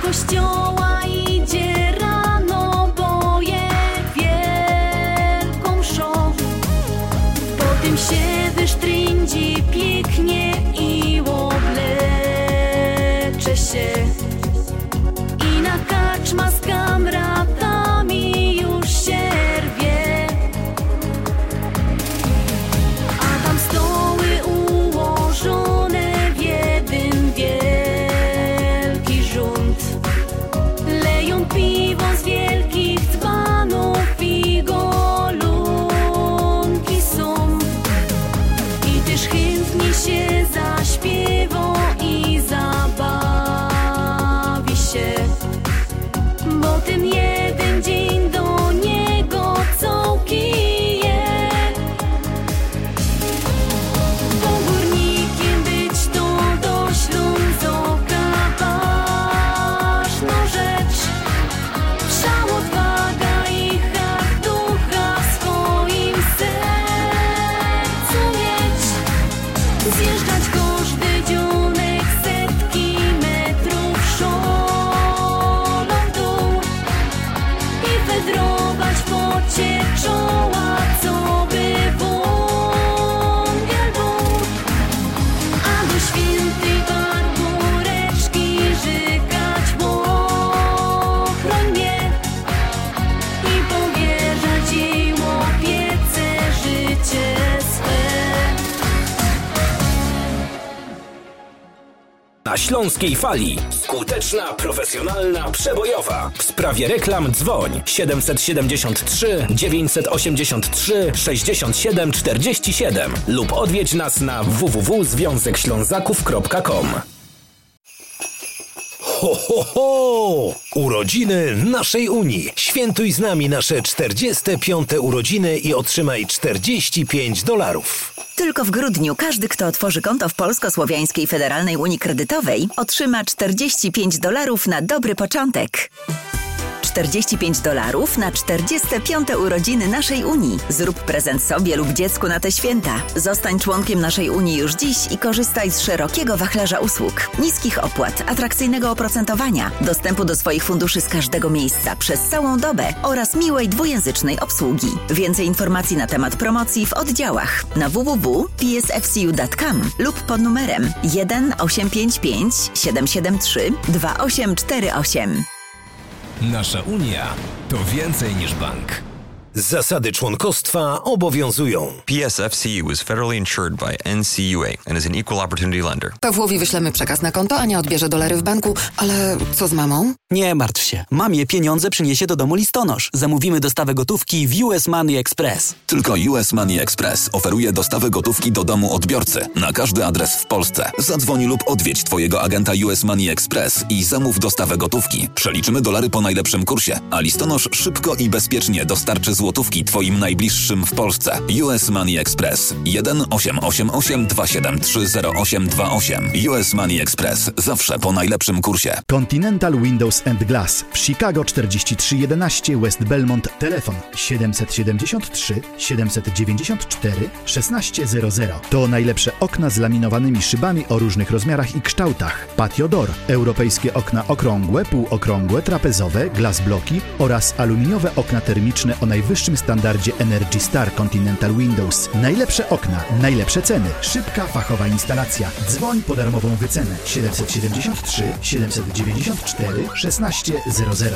kościoła idzie rano, bo je wielką show. Potem się wysztryndzi pięknie i oblecze się. I na kaczma z kamratami już się rwie. A tam stoły ułożone w jednym wielki rząd. Leją piwo z wielkich dzbanów i golunki są. I też chętnie się zaśpiewa i zabawi się. Bo ten jeden dzień do niego co kije. Bo górnikiem być to do Ślązoka ważną rzecz. Szał, odwaga i hak ducha w swoim sercu mieć. Zjeżdżać każdy dziunek setki metrów szolą w dół i wędrować w pocie czoła, co by wągiel był. A do świętej Barboreczki rzygać ochroń mnie i powierzać jej łopiece życie swe. Na Śląskiej Fali. Skuteczna, profesjonalna, przebojowa. W sprawie reklam dzwoń 773 983 67 47 lub odwiedź nas na www.związekślązaków.com. Ho, ho, ho! Urodziny naszej Unii. Świętuj z nami nasze 45. urodziny i otrzymaj $45. Tylko w grudniu każdy, kto otworzy konto w Polsko-Słowiańskiej Federalnej Unii Kredytowej, otrzyma $45 na dobry początek. $45 na 45. urodziny naszej Unii. Zrób prezent sobie lub dziecku na te święta. Zostań członkiem naszej Unii już dziś i korzystaj z szerokiego wachlarza usług. Niskich opłat, atrakcyjnego oprocentowania, dostępu do swoich funduszy z każdego miejsca przez całą dobę oraz miłej dwujęzycznej obsługi. Więcej informacji na temat promocji w oddziałach na www.psfcu.com lub pod numerem 1855 773 2848. Nasza Unia to więcej niż bank. Zasady członkostwa obowiązują. PSFCU is federally insured by NCUA and is an equal opportunity lender. Pawłowi wyślemy przekaz na konto, Ania odbierze $w banku, ale co z mamą? Nie martw się. Mamie pieniądze przyniesie do domu listonosz. Zamówimy dostawę gotówki w US Money Express. Tylko US Money Express oferuje dostawę gotówki do domu odbiorcy na każdy adres w Polsce. Zadzwoń lub odwiedź twojego agenta US Money Express i zamów dostawę gotówki. Przeliczymy $po najlepszym kursie, a listonosz szybko i bezpiecznie dostarczy złotówki twoim najbliższym w Polsce. US Money Express 1-888-273-0828. US Money Express. Zawsze po najlepszym kursie. Continental Windows and Glass w Chicago 4311 West Belmont. Telefon 773 794 1600. To najlepsze okna z laminowanymi szybami o różnych rozmiarach i kształtach. Patio door. Europejskie okna okrągłe, półokrągłe, trapezowe, glass bloki oraz aluminiowe okna termiczne o najwyższym standardzie Energy Star. Continental Windows. Najlepsze okna, najlepsze ceny, szybka, fachowa instalacja. Dzwoń po darmową wycenę 773 794 1600.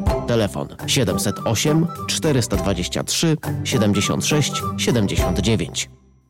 Telefon 708 423 76 79.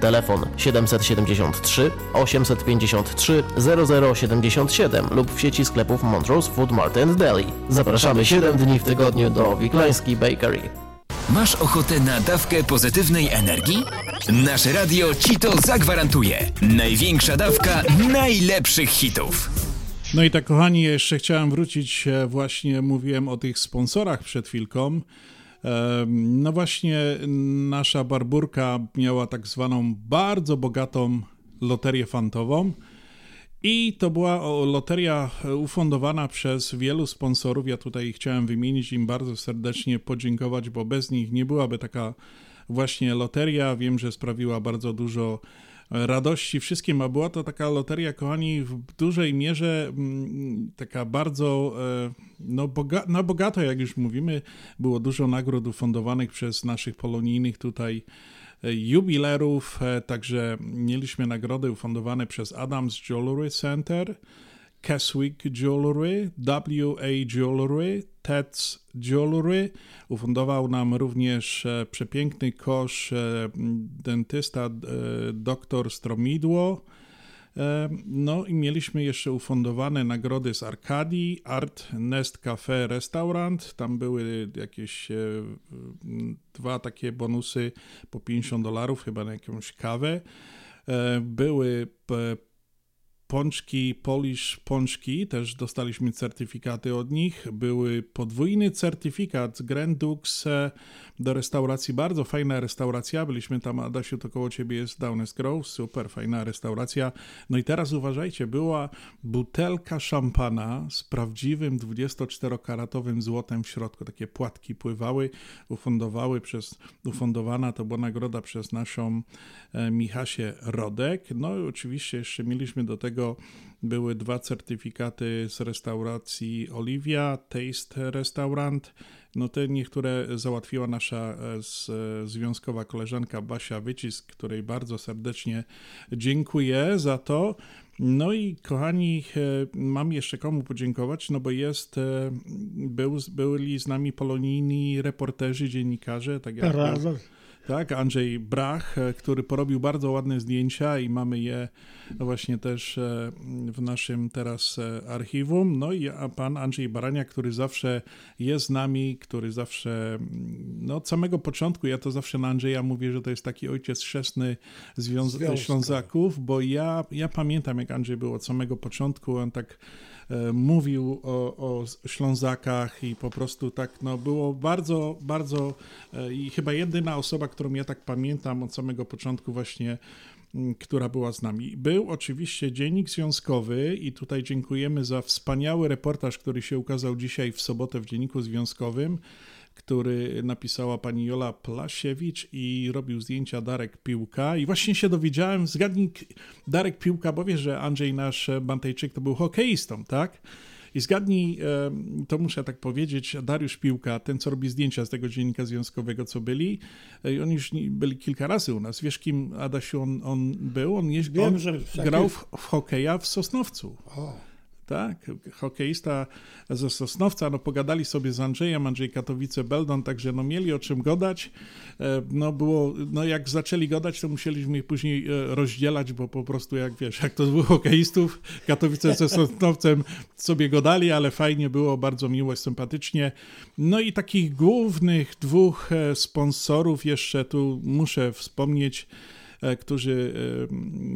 Telefon 773 853 0077 lub w sieci sklepów Montrose Food Mart and Deli. Zapraszamy 7 dni w tygodniu do Wiklański Bakery. Masz ochotę na dawkę pozytywnej energii? Nasze radio ci to zagwarantuje. Największa dawka najlepszych hitów. No i tak, kochani, jeszcze chciałem wrócić, właśnie mówiłem o tych sponsorach przed chwilką. No właśnie, nasza Barburka miała tak zwaną bardzo bogatą loterię fantową i to była loteria ufundowana przez wielu sponsorów. Ja tutaj chciałem wymienić, im bardzo serdecznie podziękować, bo bez nich nie byłaby taka właśnie loteria. Wiem, że sprawiła bardzo dużo radości wszystkim, a była to taka loteria, kochani, w dużej mierze taka bardzo, no, na bogato, jak już mówimy. Było dużo nagród ufundowanych przez naszych polonijnych tutaj jubilerów, także mieliśmy nagrody ufundowane przez Adams Jewelry Center, Keswick Jewelry, W.A. Jewelry, Ted's Jewelry. Ufundował nam również przepiękny kosz dentysta dr Stromidło. No i mieliśmy jeszcze ufundowane nagrody z Arkadii, Art Nest Cafe Restaurant. Tam były jakieś dwa takie bonusy po $50 chyba na jakąś kawę. Były pączki, Polish pączki, też dostaliśmy certyfikaty od nich. Były podwójny certyfikat Grand Dux do restauracji, bardzo fajna restauracja. Byliśmy tam, Adasiu, to koło ciebie jest Downers Grove, super fajna restauracja. No i teraz uważajcie, była butelka szampana z prawdziwym 24-karatowym złotem w środku. Takie płatki pływały, ufundowana to była nagroda przez naszą Michasię Rodek. No i oczywiście jeszcze mieliśmy do tego były dwa certyfikaty z restauracji Olivia, Taste Restaurant. No te niektóre załatwiła nasza związkowa koleżanka Basia Wycisk, której bardzo serdecznie dziękuję za to. No i kochani, mam jeszcze komu podziękować, no bo byli z nami polonijni reporterzy, dziennikarze, tak jak Andrzej Brach, który porobił bardzo ładne zdjęcia i mamy je właśnie też w naszym teraz archiwum. No i pan Andrzej Barania, który zawsze jest z nami, który zawsze, no od samego początku, ja to zawsze na Andrzeja mówię, że to jest taki ojciec chrzestny Ślązaków, bo ja pamiętam, jak Andrzej był od samego początku, on tak mówił o Ślązakach i po prostu tak, no było bardzo, bardzo i chyba jedyna osoba, którą ja tak pamiętam od samego początku właśnie, która była z nami. Był oczywiście Dziennik Związkowy i tutaj dziękujemy za wspaniały reportaż, który się ukazał dzisiaj w sobotę w Dzienniku Związkowym, który napisała pani Jola Plasiewicz i robił zdjęcia Darek Piłka. I właśnie się dowiedziałem, zgadnij, Darek Piłka, bo wiesz, że Andrzej nasz Bantejczyk to był hokeistą, tak? I zgadnij, to muszę tak powiedzieć, Dariusz Piłka, ten co robi zdjęcia z tego Dziennika Związkowego, co byli, oni już byli kilka razy u nas. Wiesz, kim, Adasiu, on był? Wiem, że grał w hokeja w Sosnowcu. Tak, hokeista ze Sosnowca, no pogadali sobie z Andrzejem, Andrzej Katowice-Beldon, także no mieli o czym gadać, no było, no jak zaczęli gadać, to musieliśmy ich później rozdzielać, bo po prostu jak wiesz, jak to dwóch hokeistów, Katowice ze Sosnowcem sobie gadali, ale fajnie było, bardzo miło, sympatycznie. No i takich głównych dwóch sponsorów jeszcze tu muszę wspomnieć, którzy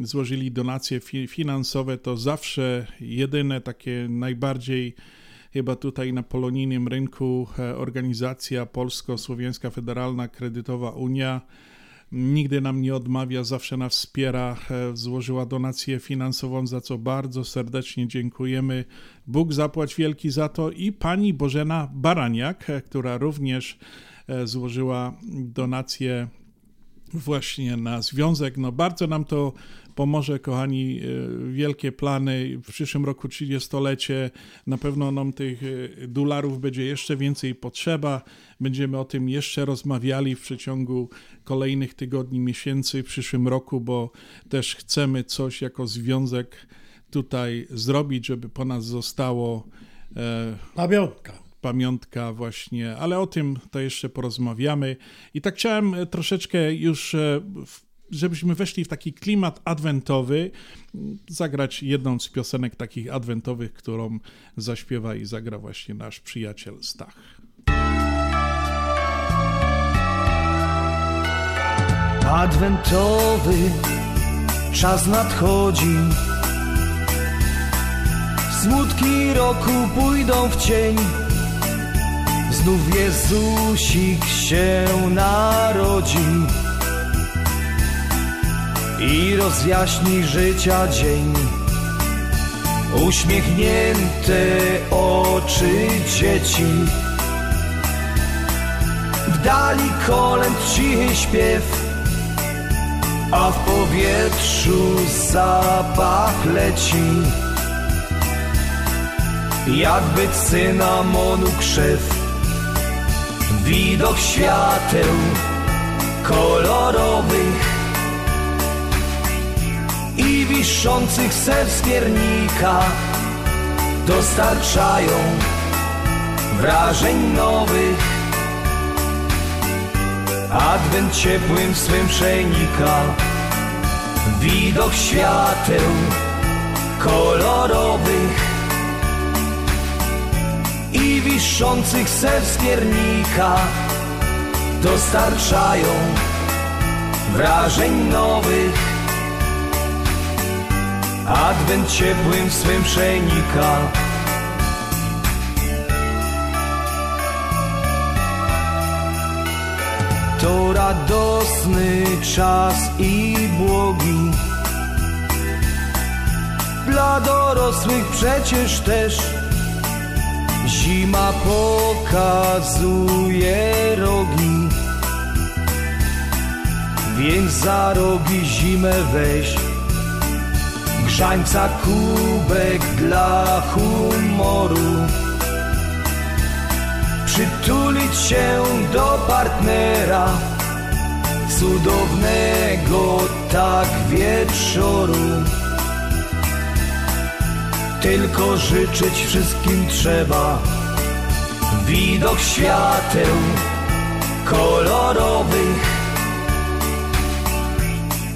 złożyli donacje finansowe, to zawsze jedyne takie najbardziej chyba tutaj na polonijnym rynku organizacja Polsko-Słowiańska Federalna Kredytowa Unia. Nigdy nam nie odmawia, zawsze nas wspiera, złożyła donację finansową, za co bardzo serdecznie dziękujemy. Bóg zapłać wielki za to. I pani Bożena Baraniak, która również złożyła donację właśnie na Związek. No bardzo nam to pomoże, kochani, wielkie plany. W przyszłym roku 30-lecie na pewno nam tych dolarów będzie jeszcze więcej potrzeba. Będziemy o tym jeszcze rozmawiali w przeciągu kolejnych tygodni, miesięcy w przyszłym roku, bo też chcemy coś jako związek tutaj zrobić, żeby po nas zostało pamiątka właśnie, ale o tym to jeszcze porozmawiamy. I tak chciałem troszeczkę już, żebyśmy weszli w taki klimat adwentowy, zagrać jedną z piosenek takich adwentowych, którą zaśpiewa i zagra właśnie nasz przyjaciel Stach. Adwentowy czas nadchodzi, smutki roku pójdą w cień. Znów Jezusik się narodził i rozjaśni życia dzień. Uśmiechnięte oczy dzieci, w dali kolęd cichy śpiew, a w powietrzu zapach leci, jakby cynamonu krzew. Widok świateł kolorowych i wiszących se w piernikach dostarczają wrażeń nowych. Adwent ciepłym swym przenika. Widok świateł kolorowych i wiszących se w skiernikach dostarczają wrażeń nowych. Adwent ciepłym swym przenika. To radosny czas i błogi dla dorosłych przecież też. Zima pokazuje rogi, więc za rogi zimę weź. Grzańca kubek dla humoru, przytulić się do partnera cudownego tak wieczoru. Tylko życzyć wszystkim trzeba. Widok świateł kolorowych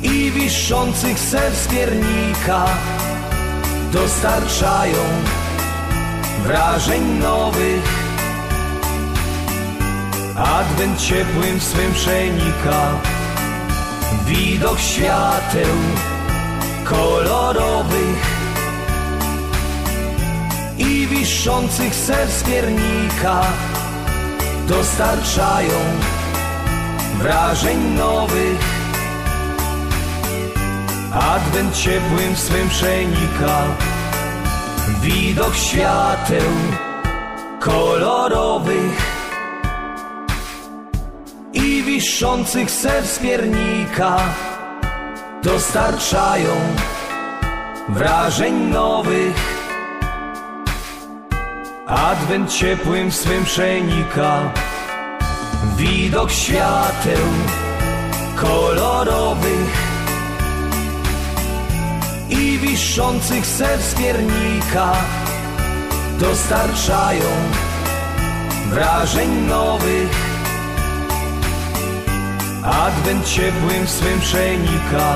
i wiszących se w skiernikach dostarczają wrażeń nowych. Adwent ciepłym swym przenika. Widok świateł kolorowych i wiszących se w skiernikach dostarczają wrażeń nowych. Adwent ciepłym swym przenika. Widok świateł kolorowych i wiszących se w skiernikach dostarczają wrażeń nowych. Adwent ciepłym swym przenika. Widok świateł kolorowych i wiszących se w skiernikach dostarczają wrażeń nowych. Adwent ciepłym swym przenika.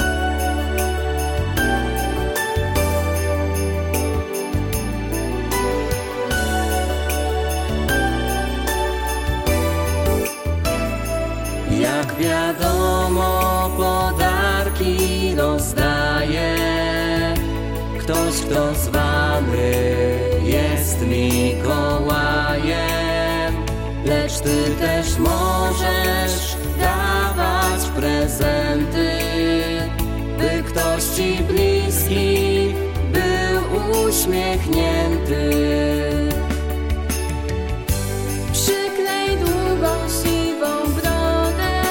Jak wiadomo, podarki rozdaje ktoś, kto zwany jest Mikołajem. Ty też możesz dawać prezenty, by ktoś ci bliski był uśmiechnięty. Przyklej długą siwą brodę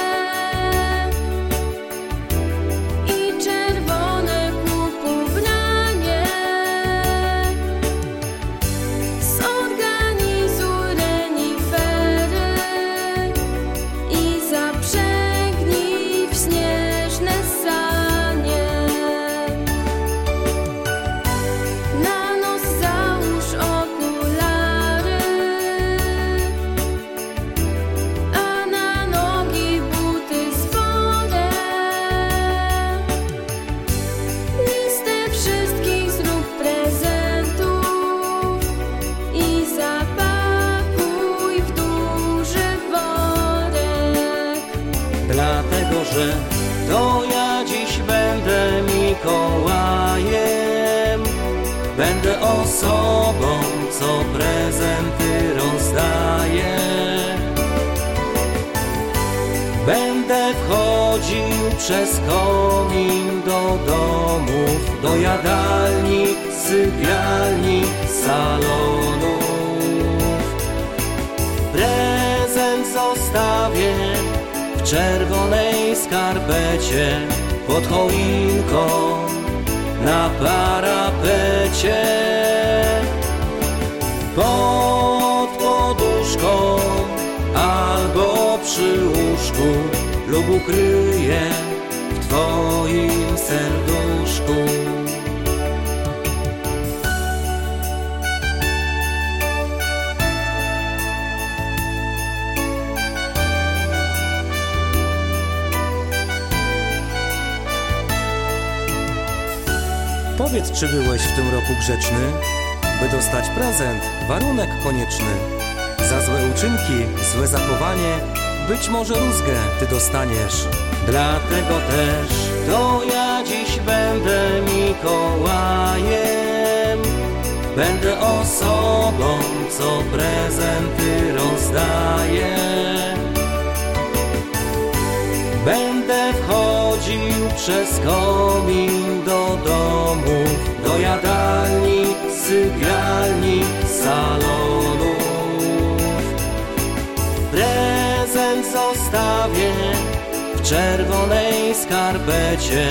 i czerwone półpobranie. Zorganizuj renifery i zaprzęgnij w śnieżne sanie. Na nos załóż okulary, a na nogi buty z worem. Listę wszystkich zrób prezentów i zapakuj w duży worek. Dlatego, że to ja dziś będę Mikołajem. Będę osobą, co prezenty rozdaje. Będę wchodził przez komin do domów, do jadalni, sypialni, salonów. Prezent zostawię w czerwonej skarpecie pod choinką na parapecie. Pod poduszką albo przy łóżku lub ukryję w twoim serduszku. Powiedz, czy byłeś w tym roku grzeczny? By dostać prezent, warunek konieczny. Za złe uczynki, złe zachowanie, być może rózgę ty dostaniesz. Dlatego też to ja dziś będę Mikołajem. Będę osobą, co prezenty rozdaje. Będę wchodził przez komin do domów, do jadalni, sypialni, salonów. Prezent zostawię w czerwonej skarpecie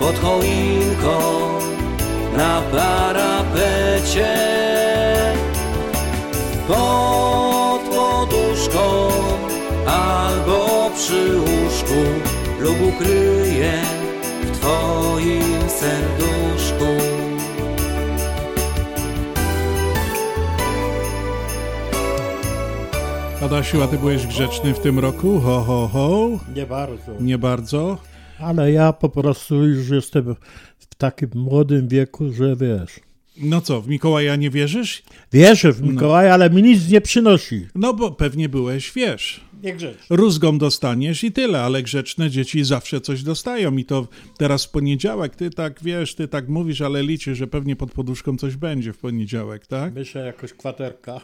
pod choinką na parapecie. Pod poduszką albo przy łóżku lub ukryję w twoim serduszku. Adasiu, a ty byłeś grzeczny w tym roku? Ho, ho, ho. Nie bardzo. Nie bardzo? Ale ja po prostu już jestem w takim młodym wieku, że wiesz... No co, w Mikołaja nie wierzysz? Wierzę w Mikołaja, ale mi nic nie przynosi. No bo pewnie byłeś, wiesz... Niegrzeczny. Rózgą dostaniesz i tyle, ale grzeczne dzieci zawsze coś dostają i to teraz w poniedziałek, ty tak wiesz, ty tak mówisz, ale liczysz, że pewnie pod poduszką coś będzie w poniedziałek, tak? Myślę, jakoś kwaterka.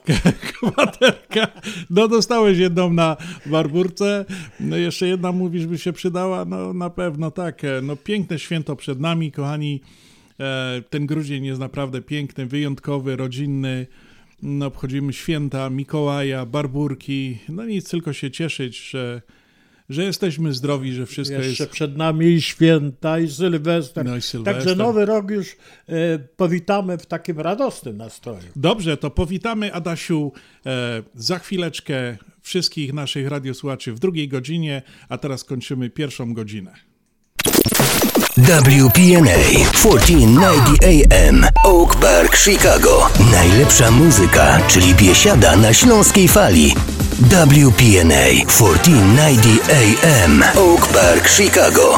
Kwaterka. No dostałeś jedną na Barburce, no jeszcze jedna mówisz by się przydała, no na pewno tak. No piękne święto przed nami, kochani. Ten grudzień jest naprawdę piękny, wyjątkowy, rodzinny. No, obchodzimy święta Mikołaja, Barburki, no nic, tylko się cieszyć, że jesteśmy zdrowi, że wszystko jeszcze jest... Jeszcze przed nami święta i Sylwester. No i Sylwester. Także nowy rok już powitamy w takim radosnym nastroju. Dobrze, to powitamy, Adasiu, za chwileczkę wszystkich naszych radiosłuchaczy w drugiej godzinie, a teraz kończymy pierwszą godzinę. WPNA 1490 AM Oak Park, Chicago. Najlepsza muzyka, czyli biesiada na śląskiej fali. WPNA 1490 AM Oak Park, Chicago.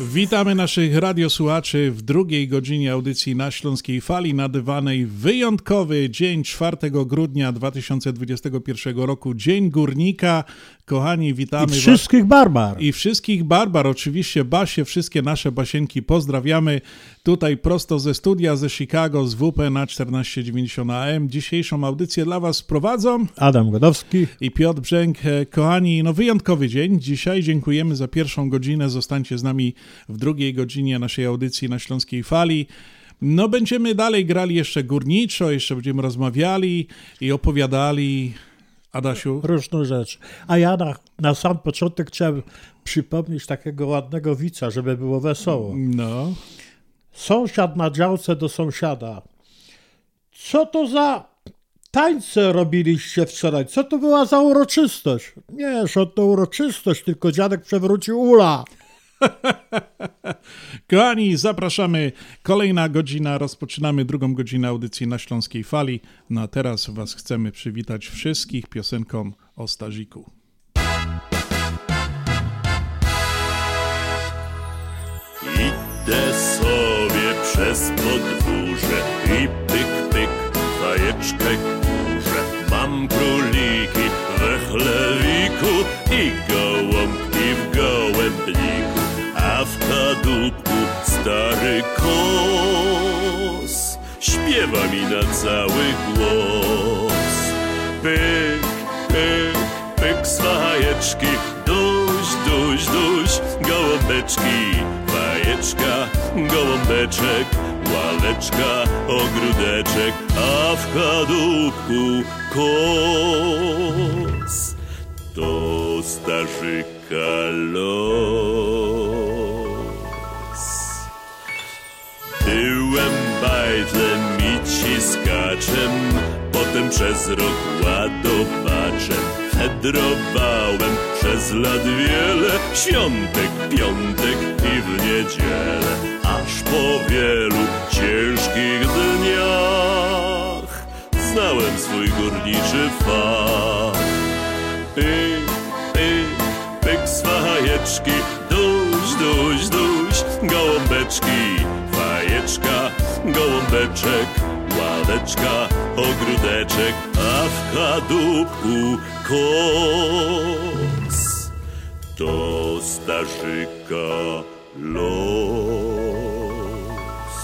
Witamy naszych radiosłuchaczy w drugiej godzinie audycji na Śląskiej Fali nadawanej wyjątkowy dzień 4 grudnia 2021 roku, Dzień Górnika, Kochani, witamy. I wszystkich Barbar. I wszystkich Barbar, oczywiście Basie, wszystkie nasze Basienki pozdrawiamy. Tutaj prosto ze studia, ze Chicago, z WPNA 1490 AM. Dzisiejszą audycję dla Was prowadzą Adam Godowski i Piotr Brzęk. Kochani, no wyjątkowy dzień. Dzisiaj dziękujemy za pierwszą godzinę. Zostańcie z nami w drugiej godzinie naszej audycji na Śląskiej Fali. No będziemy dalej grali jeszcze górniczo, jeszcze będziemy rozmawiali i opowiadali... Adasiu? Różną rzecz. A ja na sam początek chciałem przypomnieć takiego ładnego wica, żeby było wesoło. No. Sąsiad na działce do sąsiada. Co to za tańce robiliście wczoraj? Co to była za uroczystość? Nie, że to uroczystość, tylko dziadek przewrócił ula. Kochani, zapraszamy. Kolejna godzina, rozpoczynamy drugą godzinę audycji na Śląskiej Fali. No a teraz Was chcemy przywitać wszystkich piosenką o Staziku. Idę sobie przez podwórze i pyk, pyk, fajeczkę kurze. Mam króliki we chlewiku i gołąbki w gołębniku. A w kadłubku stary kos śpiewa mi na cały głos. Pyk, pyk, pyk z fajeczki, duś, duś, duś, gołąbeczki. Fajeczka, gołąbeczek, ławeczka, ogródeczek, a w kadłubku kos. To Starzyka los. Byłem bajtlem i ciskaczem, potem przez rok ładowaczem. Fedrowałem przez lat wiele, świątek, piątek i w niedzielę. Aż po wielu ciężkich dniach znałem swój górniczy fach. Pyk, pyk, pyk z fajeczki, duś, duś, duś, gołąbeczki. Fajeczka, gołąbeczek, ławeczka, ogródeczek, a w kadłubku kos. To Starzyka los.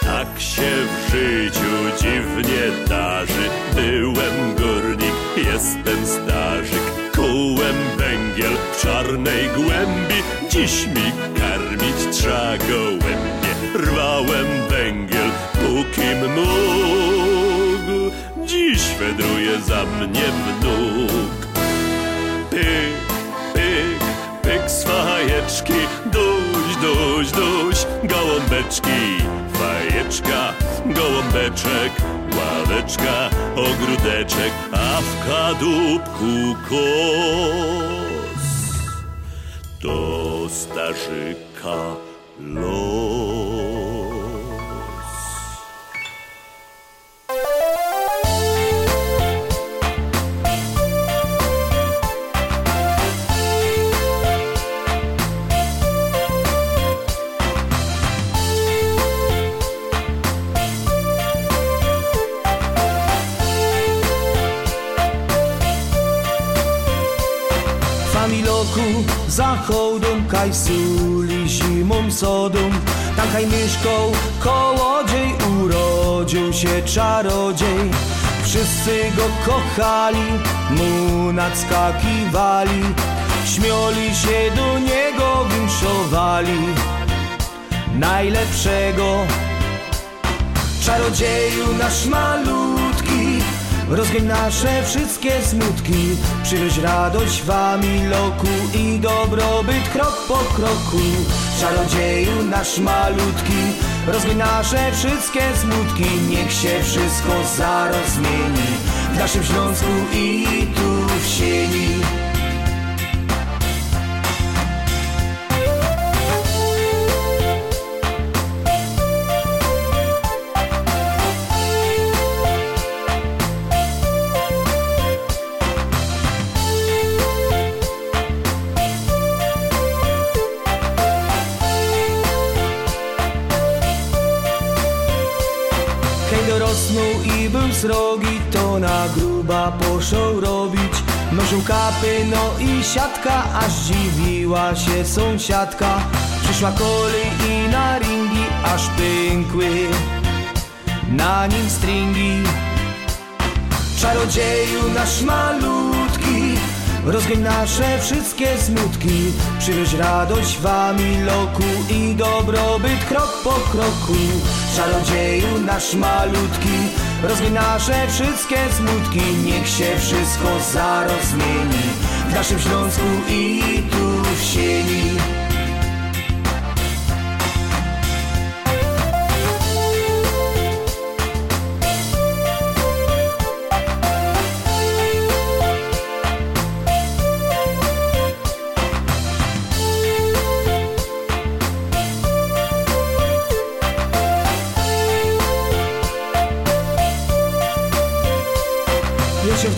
Tak się w życiu dziwnie darzy, byłem górnik, jestem starzyk, kułem węgiel w czarnej głębi, dziś mi karmić trza gołębie. Rwałem węgiel, pókim mógł, dziś wędruje za mnie wnuk. Pyk, pyk, pyk z fajeczki, duś, duś, duś, gołąbeczki. Fajeczka, gołąbeczek, ławeczka, ogródeczek, a w kadłubku kos. To Starzyka los. Za hołdą kaj suli zimą sodą, tam kaj myszką kołodziej urodził się czarodziej. Wszyscy go kochali, mu nadskakiwali, śmioli się do niego, winszowali najlepszego. Czarodzieju nasz malutki, rozgań nasze wszystkie smutki, przynoś radość wami loku i dobrobyt krok po kroku. Czarodzieju nasz malutki, rozgań nasze wszystkie smutki, niech się wszystko zaraz zmieni w naszym Śląsku i tu w sieni. Srogi to na gruba poszedł robić, Nożył kapy, no i siatka, aż dziwiła się sąsiadka. Przyszła kolej i na ringi, aż pękły na nim stringi. Czarodzieju nasz malutki, rozgoń nasze wszystkie smutki, przywieź radość wami loku i dobrobyt krok po kroku. Czarodzieju nasz malutki, rozgoń nasze wszystkie smutki, niech się wszystko zaraz zmieni w naszym Śląsku i tu w sieni.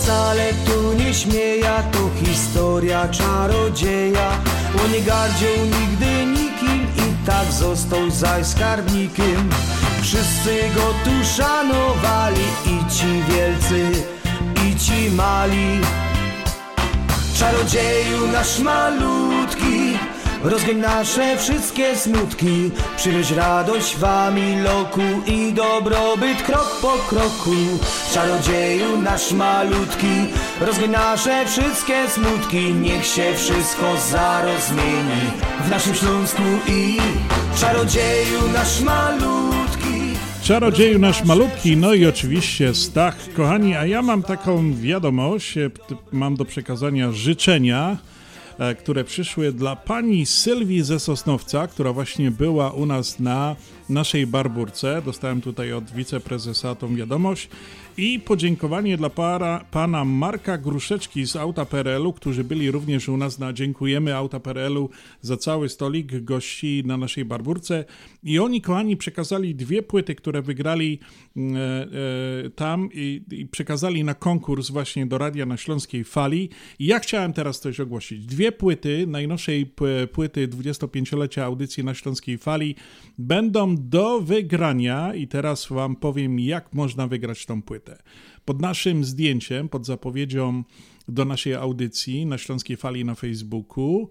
Wcale tu nie śmieja, to historia czarodzieja. On nie gardził nigdy nikim i tak został zaś skarbnikiem. Wszyscy go tu szanowali, i ci wielcy, i ci mali. Czarodzieju nasz malutki, rozgoń nasze wszystkie smutki, przywieź radość wami loku i dobrobyt krok po kroku. Czarodzieju nasz malutki, rozgoń nasze wszystkie smutki, niech się wszystko zaraz zmieni w naszym Śląsku i czarodzieju nasz malutki. Czarodzieju nasz malutki, no i oczywiście Stach. Kochani, a ja mam taką wiadomość, mam do przekazania życzenia, które przyszły dla pani Sylwii ze Sosnowca, która właśnie była u nas na naszej barburce. Dostałem tutaj od wiceprezesa tą wiadomość. I podziękowanie dla pana Marka Gruszeczki z Auta PRL-u, którzy byli również u nas na Dziękujemy Auta PRL-u za cały stolik gości na naszej barburce. I oni, kochani, przekazali dwie płyty, które wygrali tam i przekazali na konkurs właśnie do Radia na Śląskiej Fali. I ja chciałem teraz coś ogłosić. Dwie płyty, najnowszej płyty 25-lecia audycji na Śląskiej Fali będą do wygrania i teraz wam powiem, jak można wygrać tą płytę. Pod naszym zdjęciem, pod zapowiedzią do naszej audycji na Śląskiej Fali na Facebooku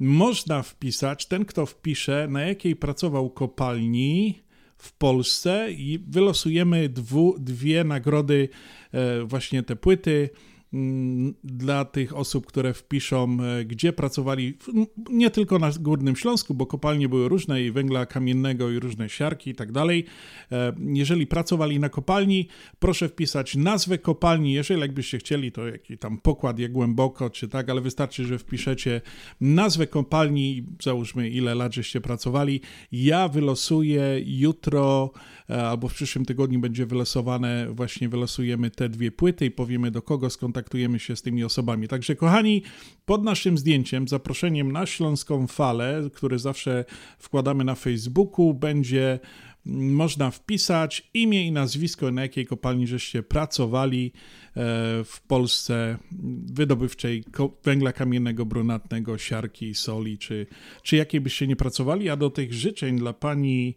można wpisać, ten kto wpisze, na jakiej pracował kopalni w Polsce i wylosujemy dwie nagrody, właśnie te płyty dla tych osób, które wpiszą, gdzie pracowali, nie tylko na Górnym Śląsku, bo kopalnie były różne i węgla kamiennego i różne siarki i tak dalej. Jeżeli pracowali na kopalni, proszę wpisać nazwę kopalni, jeżeli jakbyście chcieli, to jaki tam pokład, jak głęboko, czy tak, ale wystarczy, że wpiszecie nazwę kopalni, załóżmy ile lat żeście pracowali. Ja wylosuję jutro, albo w przyszłym tygodniu będzie wylosowane, właśnie wylosujemy te dwie płyty i powiemy do kogo skontaktujemy się z tymi osobami. Także kochani, pod naszym zdjęciem, zaproszeniem na Śląską Falę, który zawsze wkładamy na Facebooku, będzie można wpisać imię i nazwisko, na jakiej kopalni żeście pracowali w Polsce wydobywczej węgla kamiennego, brunatnego, siarki, soli, czy jakiej byście nie pracowali, a do tych życzeń dla pani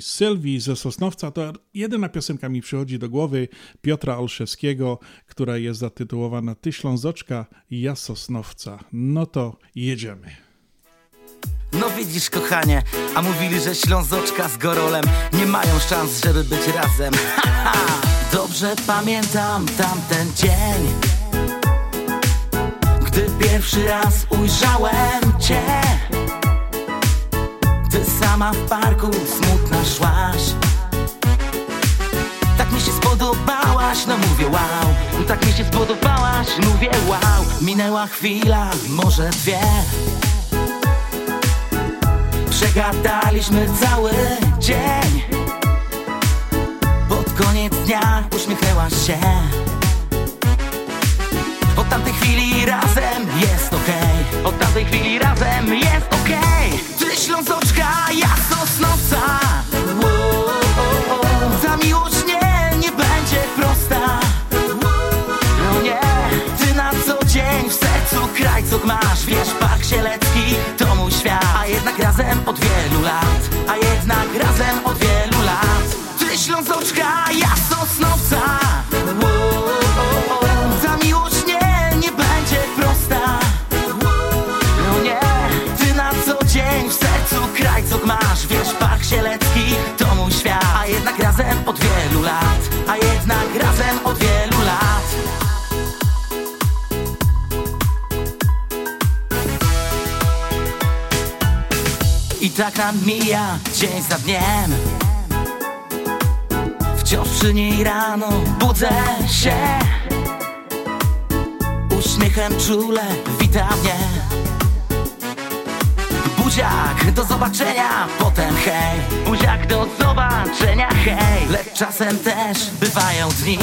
Sylwii ze Sosnowca, to jedyna piosenka mi przychodzi do głowy Piotra Olszewskiego, która jest zatytułowana Ty Ślązoczka, ja Sosnowca. No to jedziemy. No widzisz kochanie, a mówili, że Ślązoczka z Gorolem nie mają szans, żeby być razem. Ha, ha! Dobrze pamiętam tamten dzień, gdy pierwszy raz ujrzałem cię. Ty sama w parku smutna szłaś, tak mi się spodobałaś, no mówię wow. Tak mi się spodobałaś, mówię wow. Minęła chwila, może dwie, przegadaliśmy cały dzień. Pod koniec dnia uśmiechnęłaś się. Od tamtej chwili razem jest okej, okay. Od tamtej chwili razem jest okej, okay. Ty Ślązoczka, ja Sosnowca, ta miłość nie będzie prosta, no nie. Ty na co dzień w sercu krajców masz, wiesz, Park Sielecki to mój świat. A jednak razem od wielu lat, a jednak razem od wielu lat. Ty Ślązoczka, ja Sosnowca, ta miłość nie I tak nam mija dzień za dniem. Wciąż przy niej rano budzę się, uśmiechem czule wita mnie. Buziak, do zobaczenia, potem hej. Buziak, do zobaczenia, hej. Lecz czasem też bywają dni,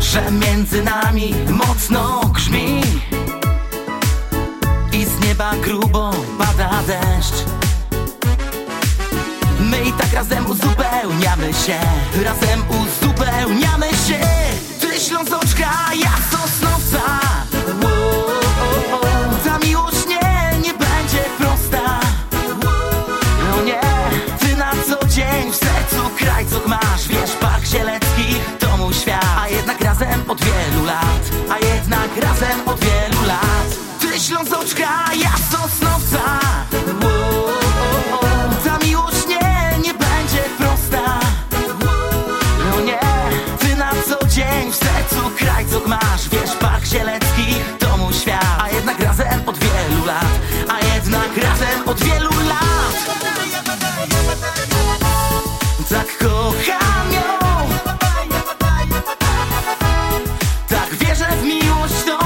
że między nami mocno grzmi i z nieba grubo pada deszcz. My i tak razem uzupełniamy się, razem uzupełniamy się. Ty Ślązoczka, ja Sosnowca. Ta miłość nie będzie prosta. No nie, ty na co dzień w sercu kraj, co masz. Wiesz, Park Zieleckich to mój świat. A jednak razem od wielu lat, a jednak razem od wielu lat. Ty Ślązoczka, ja Sosnowca. Masz, wiesz, Park Zieleckich to mój świat. A jednak razem od wielu lat, a jednak razem od wielu lat. Tak kocham ją, tak wierzę w miłość tą.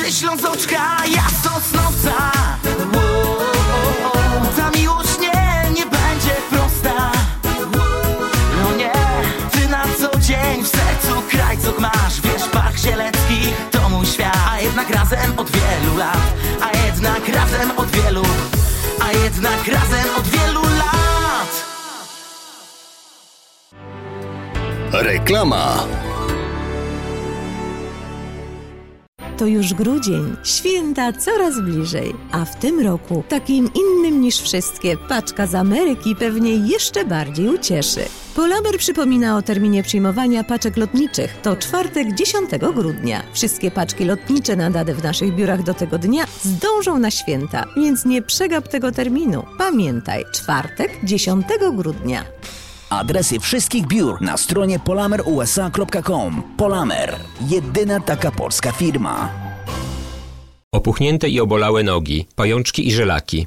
Ty Ślązoczka, ja Sosnowca. Razem od wielu lat, a jednak razem od wielu, a jednak razem od wielu lat. Reklama. To już grudzień, święta coraz bliżej, a w tym roku takim innym niż wszystkie paczka z Ameryki pewnie jeszcze bardziej ucieszy. Polamer przypomina o terminie przyjmowania paczek lotniczych. To czwartek 10 grudnia. Wszystkie paczki lotnicze nadane w naszych biurach do tego dnia zdążą na święta, więc nie przegap tego terminu. Pamiętaj, czwartek 10 grudnia. Adresy wszystkich biur na stronie polamerusa.com. Polamer. Jedyna taka polska firma. Opuchnięte i obolałe nogi, pajączki i żelaki,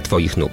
Twoich nóg.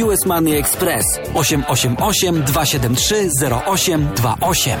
US Money Express. 888 273 0828.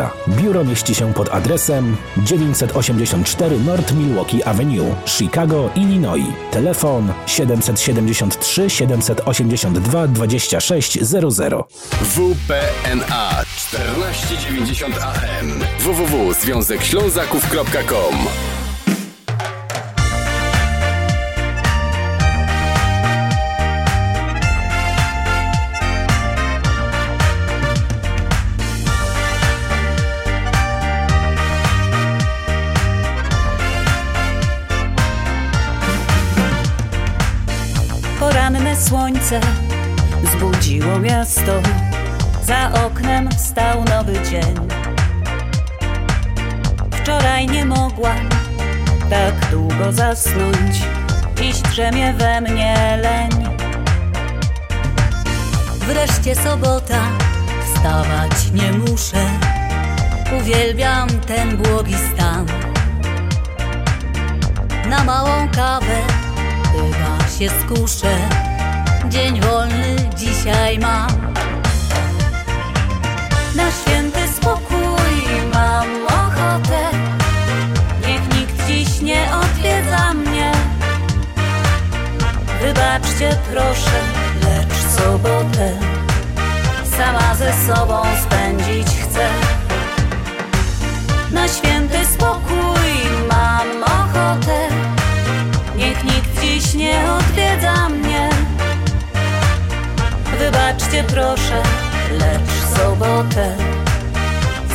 Biuro mieści się pod adresem 984 North Milwaukee Avenue, Chicago, Illinois. Telefon 773 782 2600. WPNA 1490 AM. www.związekślązaków.com. Poranne słońce zbudziło miasto. Za oknem wstał nowy dzień. Wczoraj nie mogłam tak długo zasnąć. Dziś drzemie we mnie leń. Wreszcie sobota, wstawać nie muszę. Uwielbiam ten błogi stan. Na małą kawę chyba się skuszę. Dzień wolny dzisiaj mam. Na święty spokój mam ochotę. Niech nikt dziś nie odwiedza mnie. Wybaczcie proszę, lecz sobotę sama ze sobą spędzić chcę. Na święty spokój mam ochotę. Niech nikt dziś nie odwiedza mnie. Wybaczcie proszę, lecz sobotę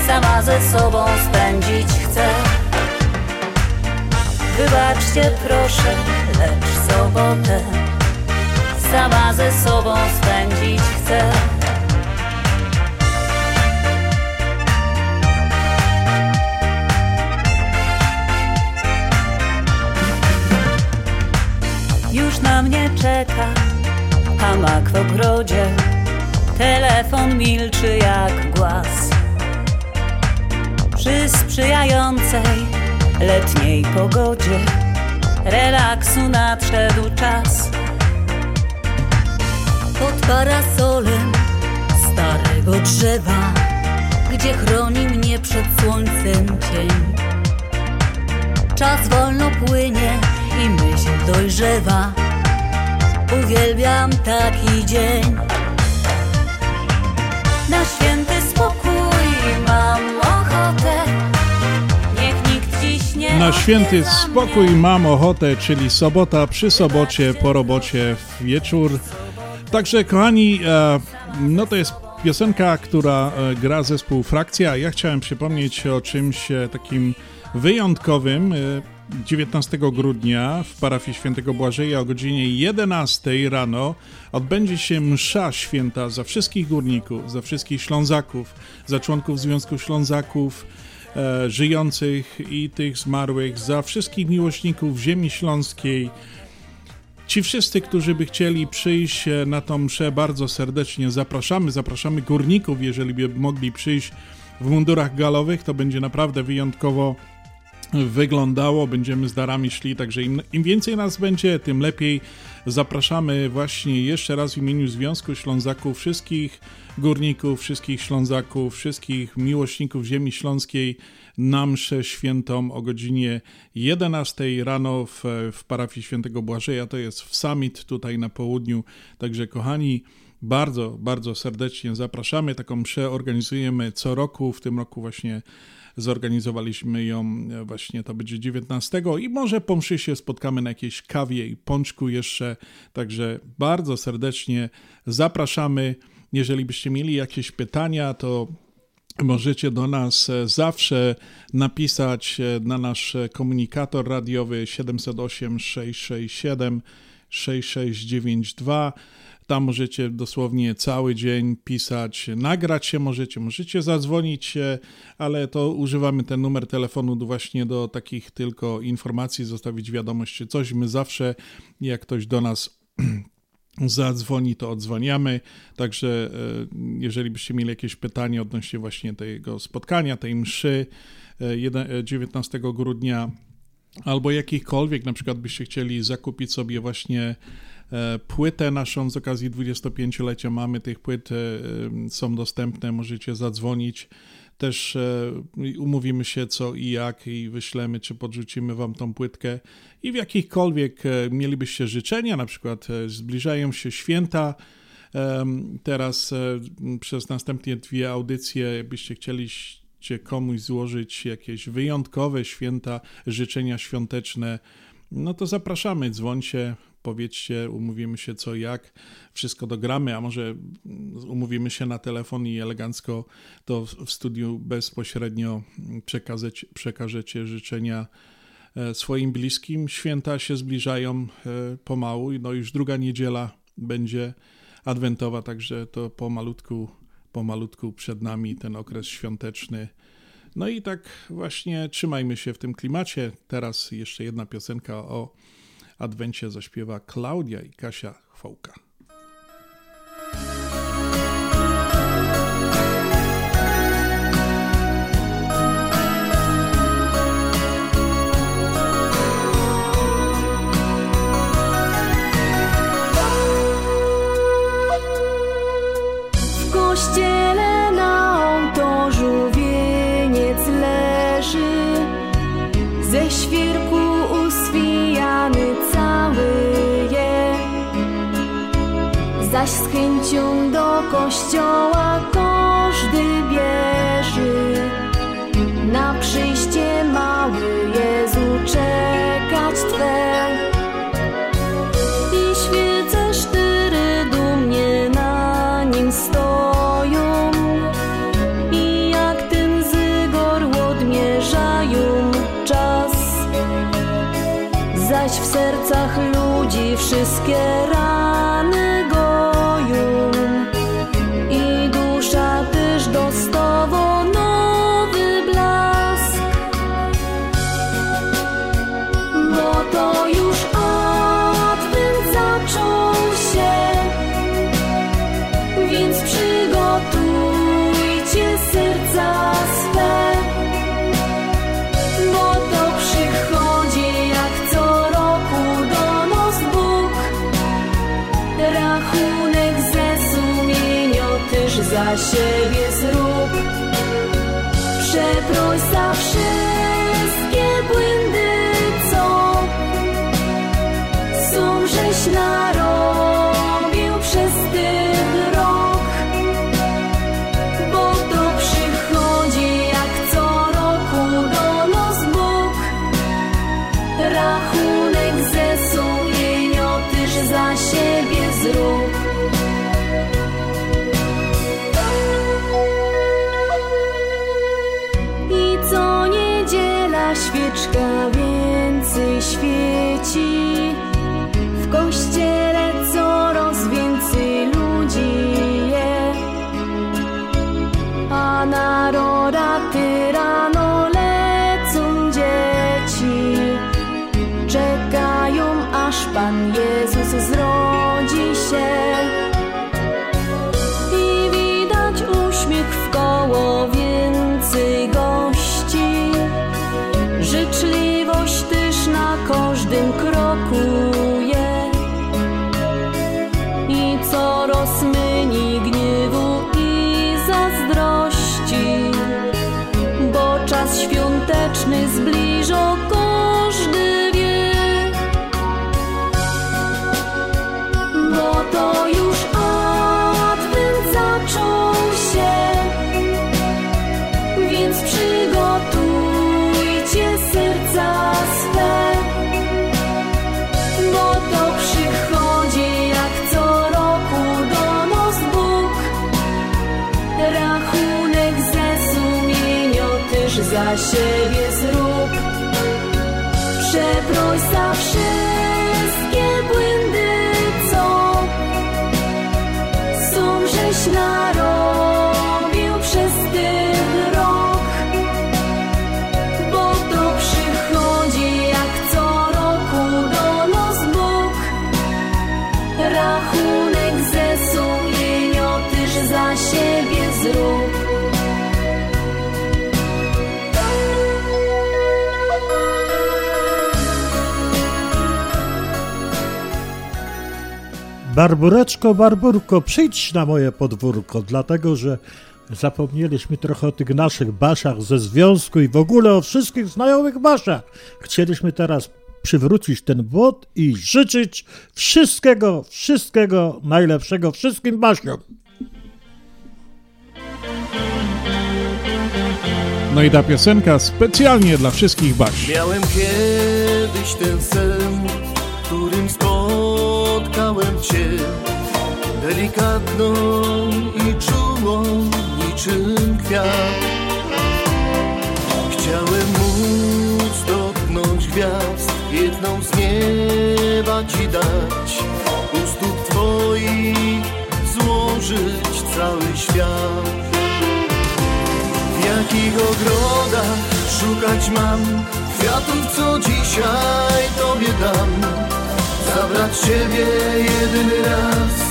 sama ze sobą spędzić chcę. Wybaczcie proszę, lecz sobotę sama ze sobą spędzić chcę. Już na mnie czeka hamak w ogrodzie. Telefon milczy jak głaz. Przy sprzyjającej letniej pogodzie relaksu nadszedł czas. Pod parasolem starego drzewa, gdzie chroni mnie przed słońcem cień. Czas wolno płynie i myśl dojrzewa. Uwielbiam taki dzień. Na święty spokój mam ochotę. Niech nikt dziś nie. Na święty spokój mam ochotę, czyli sobota przy sobocie, po robocie, w wieczór. Także kochani, no to jest piosenka, która gra zespół Frakcja. Ja chciałem przypomnieć o czymś takim wyjątkowym. 19 grudnia w parafii Świętego Błażeja o godzinie 11 rano odbędzie się msza święta za wszystkich górników, za wszystkich Ślązaków, za członków Związku Ślązaków żyjących i tych zmarłych, za wszystkich miłośników ziemi śląskiej. Ci wszyscy, którzy by chcieli przyjść na tą mszę, bardzo serdecznie zapraszamy. Zapraszamy górników, jeżeli by mogli przyjść w mundurach galowych, to będzie naprawdę wyjątkowo wyglądało, będziemy z darami szli, także im więcej nas będzie, tym lepiej. Zapraszamy właśnie jeszcze raz w imieniu Związku Ślązaków wszystkich górników, wszystkich Ślązaków, wszystkich miłośników ziemi śląskiej na mszę świętą o godzinie 11 rano w parafii Świętego Błażeja, to jest w Summit tutaj na południu, także kochani, bardzo, bardzo serdecznie zapraszamy. Taką mszę organizujemy co roku, w tym roku właśnie zorganizowaliśmy ją, właśnie to będzie 19 i może po mszy się spotkamy na jakiejś kawie i pączku jeszcze, także bardzo serdecznie zapraszamy. Jeżeli byście mieli jakieś pytania, to możecie do nas zawsze napisać na nasz komunikator radiowy 708 667 6692. Tam możecie dosłownie cały dzień pisać, nagrać się możecie zadzwonić, ale to używamy ten numer telefonu właśnie do takich tylko informacji, zostawić wiadomość czy coś. My zawsze, jak ktoś do nas zadzwoni, to odzwaniamy. Także jeżeli byście mieli jakieś pytanie odnośnie właśnie tego spotkania, tej mszy 19 grudnia, albo jakichkolwiek, na przykład byście chcieli zakupić sobie właśnie płytę naszą z okazji 25-lecia, mamy tych płyt, są dostępne, możecie zadzwonić, też umówimy się co i jak i wyślemy, czy podrzucimy wam tą płytkę. I w jakichkolwiek mielibyście życzenia, na przykład zbliżają się święta, teraz przez następnie 2 audycje, jakbyście chcieli komuś złożyć jakieś wyjątkowe święta, życzenia świąteczne, no to zapraszamy, dzwońcie, powiedzcie, umówimy się co jak, wszystko dogramy, a może umówimy się na telefon i elegancko to w studiu bezpośrednio przekażecie życzenia swoim bliskim. Święta się zbliżają pomału, no już druga niedziela będzie adwentowa, także to pomalutku przed nami ten okres świąteczny. No i tak właśnie trzymajmy się w tym klimacie. Teraz jeszcze jedna piosenka o adwencie zaśpiewa Klaudia i Kasia Chwołka. W kościele na ołtarzu wieniec leży, ze świerku uswijany cały jest, zaś z chęcią do kościoła każdy bierze. Na przyjście mały Jezu czekać Twe i świece cztery dumnie na nim stoją i jak ten zygor odmierzają czas, zaś w sercach ludzi wszystkie rany goją i dusza też dostawa nowy blask. Bo to już adwent zaczął się, więc przygotujcie serca swe, bo to przychodzi jak co roku do nas Bóg. Rachunek ze sumienia też za siebie zrób. Przeproś za wszystkie błędy, co są żeś narobił przez ten rok, bo to przychodzi jak co roku do nas Bóg. Rachunek ze sumienia też za siebie zrób. I co niedziela świeczka więcej świeci, w kościele coraz więcej ludzi je, a na roraty rano lecą dzieci, czekają aż Pan Jezus zrodzi się i widać uśmiech w koło więcej gości, życzliwość też na każdym kroku i coraz mniej gniewu i zazdrości, bo czas świąteczny zbliża każdy wie. Bo to już adwent zaczął się, więc przygotujcie serca swe, bo to przychodzi jak co roku do nas Bóg. Rachunek ze sumienia też za siebie zrób. Przeproś za wszystkie błędy, co są żeś narobił przez ten rok, bo to przychodzi jak co roku do nas Bóg. Rachunek ze sumienia też za siebie zrób. Barbureczko, Barburko, przyjdź na moje podwórko, dlatego że zapomnieliśmy trochę o tych naszych Basiach ze związku i w ogóle o wszystkich znajomych Basiach. Chcieliśmy teraz przywrócić ten błąd i życzyć wszystkiego najlepszego wszystkim Basiom. No i ta piosenka specjalnie dla wszystkich Basi. Miałem kiedyś ten sen, w którym spotkałem Cię, delikatną i czułą niczym kwiat. Chciałem móc dotknąć gwiazd, mego groda szukać mam kwiatów, co dzisiaj tobie dam. Zabrać ciebie jedyny raz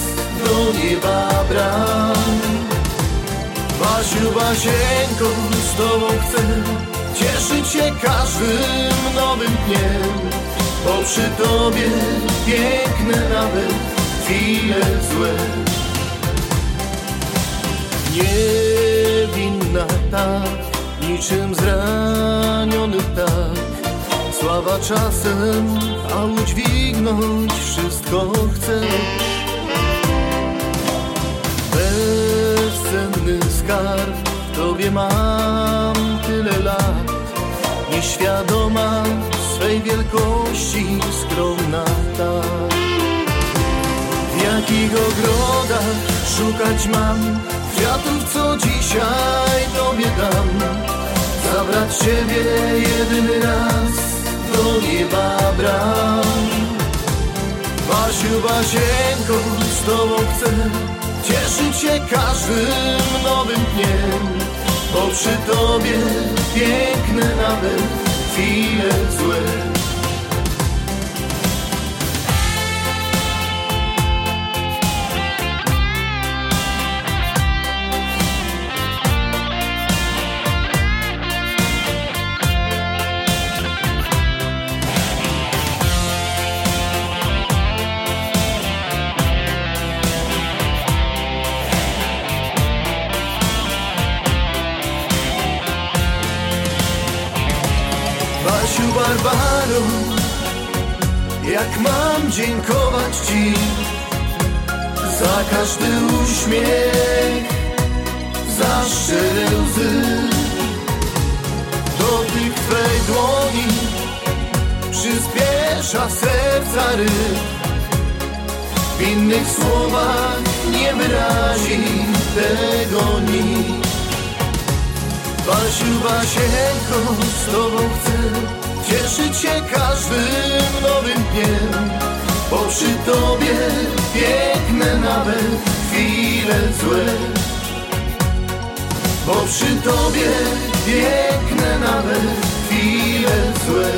do nieba bram. Basiu, Basieńko, z tobą chcę cieszyć się każdym nowym dniem, bo przy tobie piękne nawet chwile złe. Niewinna tak, niczym zraniony tak, sława czasem, a udźwignąć wszystko chce. Bezcenny skarb w tobie mam tyle lat, nieświadoma swej wielkości, skromna ta. W jakich ogrodach szukać mam kwiatów, co dzisiaj tobie dam. Zabrać ciebie jedyny raz do nieba bram. Basiu, Basieńko, z tobą chcę cieszyć się każdym nowym dniem, bo przy tobie piękne nawet chwile złe. Barbaro, jak mam dziękować ci za każdy uśmiech, za szczere łzy. Dotyk twej dłoni przyspiesza serca ryb, w innych słowach nie wyrazi tego nic. Basiu, Basieńko, z tobą chcę cieszyć się każdym nowym dniem, bo przy tobie piękne nawet chwile złe. Bo przy tobie piękne nawet chwile złe.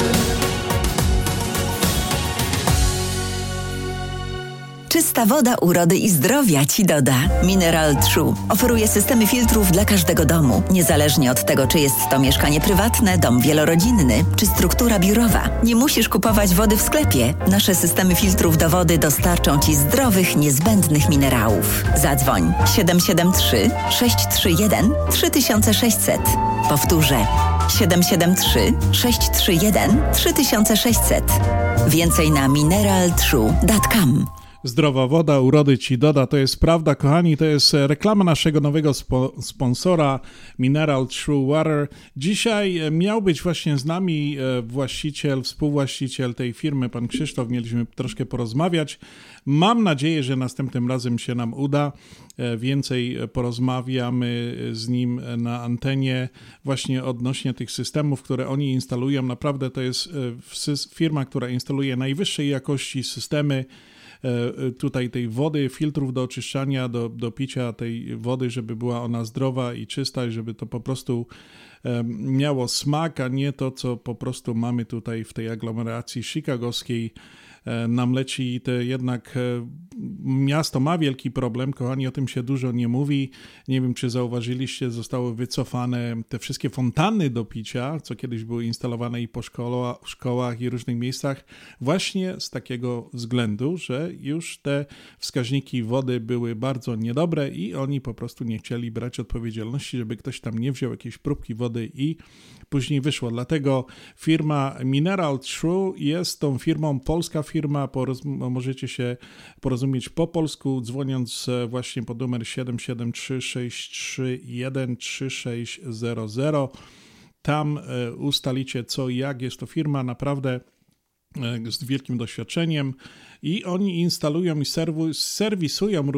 Czysta woda urody i zdrowia ci doda. Mineral True oferuje systemy filtrów dla każdego domu, niezależnie od tego, czy jest to mieszkanie prywatne, dom wielorodzinny, czy struktura biurowa. Nie musisz kupować wody w sklepie. Nasze systemy filtrów do wody dostarczą ci zdrowych, niezbędnych minerałów. Zadzwoń 773 631 3600. Powtórzę 773 631 3600. Więcej na mineraltrue.com. Zdrowa woda urody ci doda, to jest prawda, kochani, to jest reklama naszego nowego sponsora Mineral True Water. Dzisiaj miał być właśnie z nami właściciel, współwłaściciel tej firmy, pan Krzysztof, mieliśmy troszkę porozmawiać. Mam nadzieję, że następnym razem się nam uda. Więcej porozmawiamy z nim na antenie właśnie odnośnie tych systemów, które oni instalują. Naprawdę to jest firma, która instaluje najwyższej jakości systemy tutaj tej wody, filtrów do oczyszczania, do picia tej wody, żeby była ona zdrowa i czysta i żeby to po prostu miało smak, a nie to, co po prostu mamy tutaj w tej aglomeracji chicagowskiej. Nam leci te jednak miasto ma wielki problem, kochani, o tym się dużo nie mówi. Nie wiem, czy zauważyliście, zostały wycofane te wszystkie fontanny do picia, co kiedyś były instalowane i po szkołach i różnych miejscach, właśnie z takiego względu, że już te wskaźniki wody były bardzo niedobre i oni po prostu nie chcieli brać odpowiedzialności, żeby ktoś tam nie wziął jakiejś próbki wody i później wyszło. Dlatego firma Mineral True jest tą firmą, polska firma, możecie się porozumieć po polsku, dzwoniąc właśnie pod numer 773 631 3600. Tam ustalicie co i jak. Jest to firma naprawdę z wielkim doświadczeniem i oni instalują i serwisują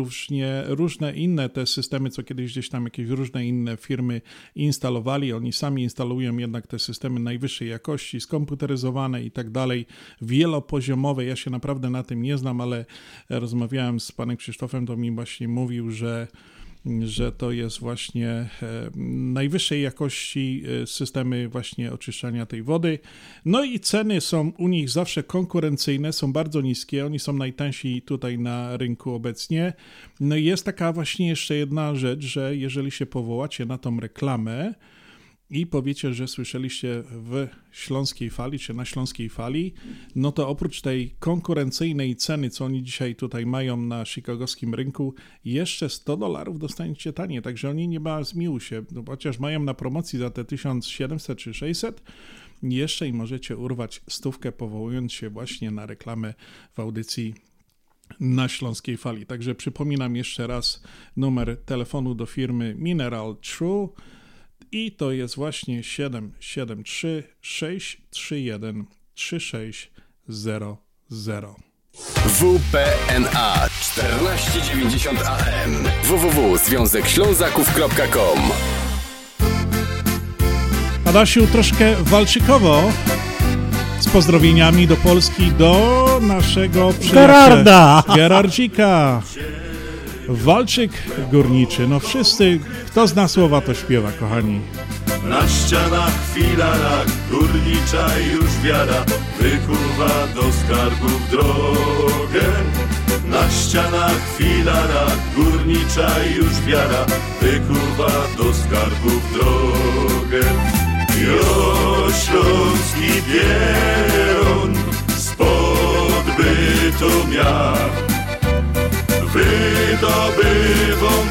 różne inne te systemy, co kiedyś gdzieś tam jakieś różne inne firmy instalowali. Oni sami instalują jednak te systemy najwyższej jakości, skomputeryzowane i tak dalej, wielopoziomowe. Ja się naprawdę na tym nie znam, ale rozmawiałem z panem Krzysztofem, to mi właśnie mówił, że że to jest właśnie najwyższej jakości systemy właśnie oczyszczania tej wody. No i ceny są u nich zawsze konkurencyjne, są bardzo niskie, oni są najtańsi tutaj na rynku obecnie. No i jest taka właśnie jeszcze jedna rzecz, że jeżeli się powołacie na tą reklamę i powiecie, że słyszeliście w Śląskiej Fali, czy na Śląskiej Fali, no to oprócz tej konkurencyjnej ceny, co oni dzisiaj tutaj mają na chicagowskim rynku, jeszcze $100 dostaniecie taniej, także oni nie zmiłują się, no, chociaż mają na promocji za te 1700 czy 600, jeszcze i możecie urwać stówkę, powołując się właśnie na reklamę w audycji na Śląskiej Fali. Także przypominam jeszcze raz numer telefonu do firmy Mineral True, i to jest właśnie 773 631 3600. WPNA 1490 AM www.związekślązaków.com. Adasiu, troszkę walczykowo z pozdrowieniami do Polski, do naszego przyjaciela Gerardzika. Walczyk górniczy, no wszyscy, kto zna słowa, to śpiewa, kochani. Na ścianach, filarach, górnicza już wiara wykuwa do skarbów drogę. Na ścianach, filarach, górnicza już wiara wykuwa do skarbów drogę. Jo, śląski pieron spod Bytomia wydobywam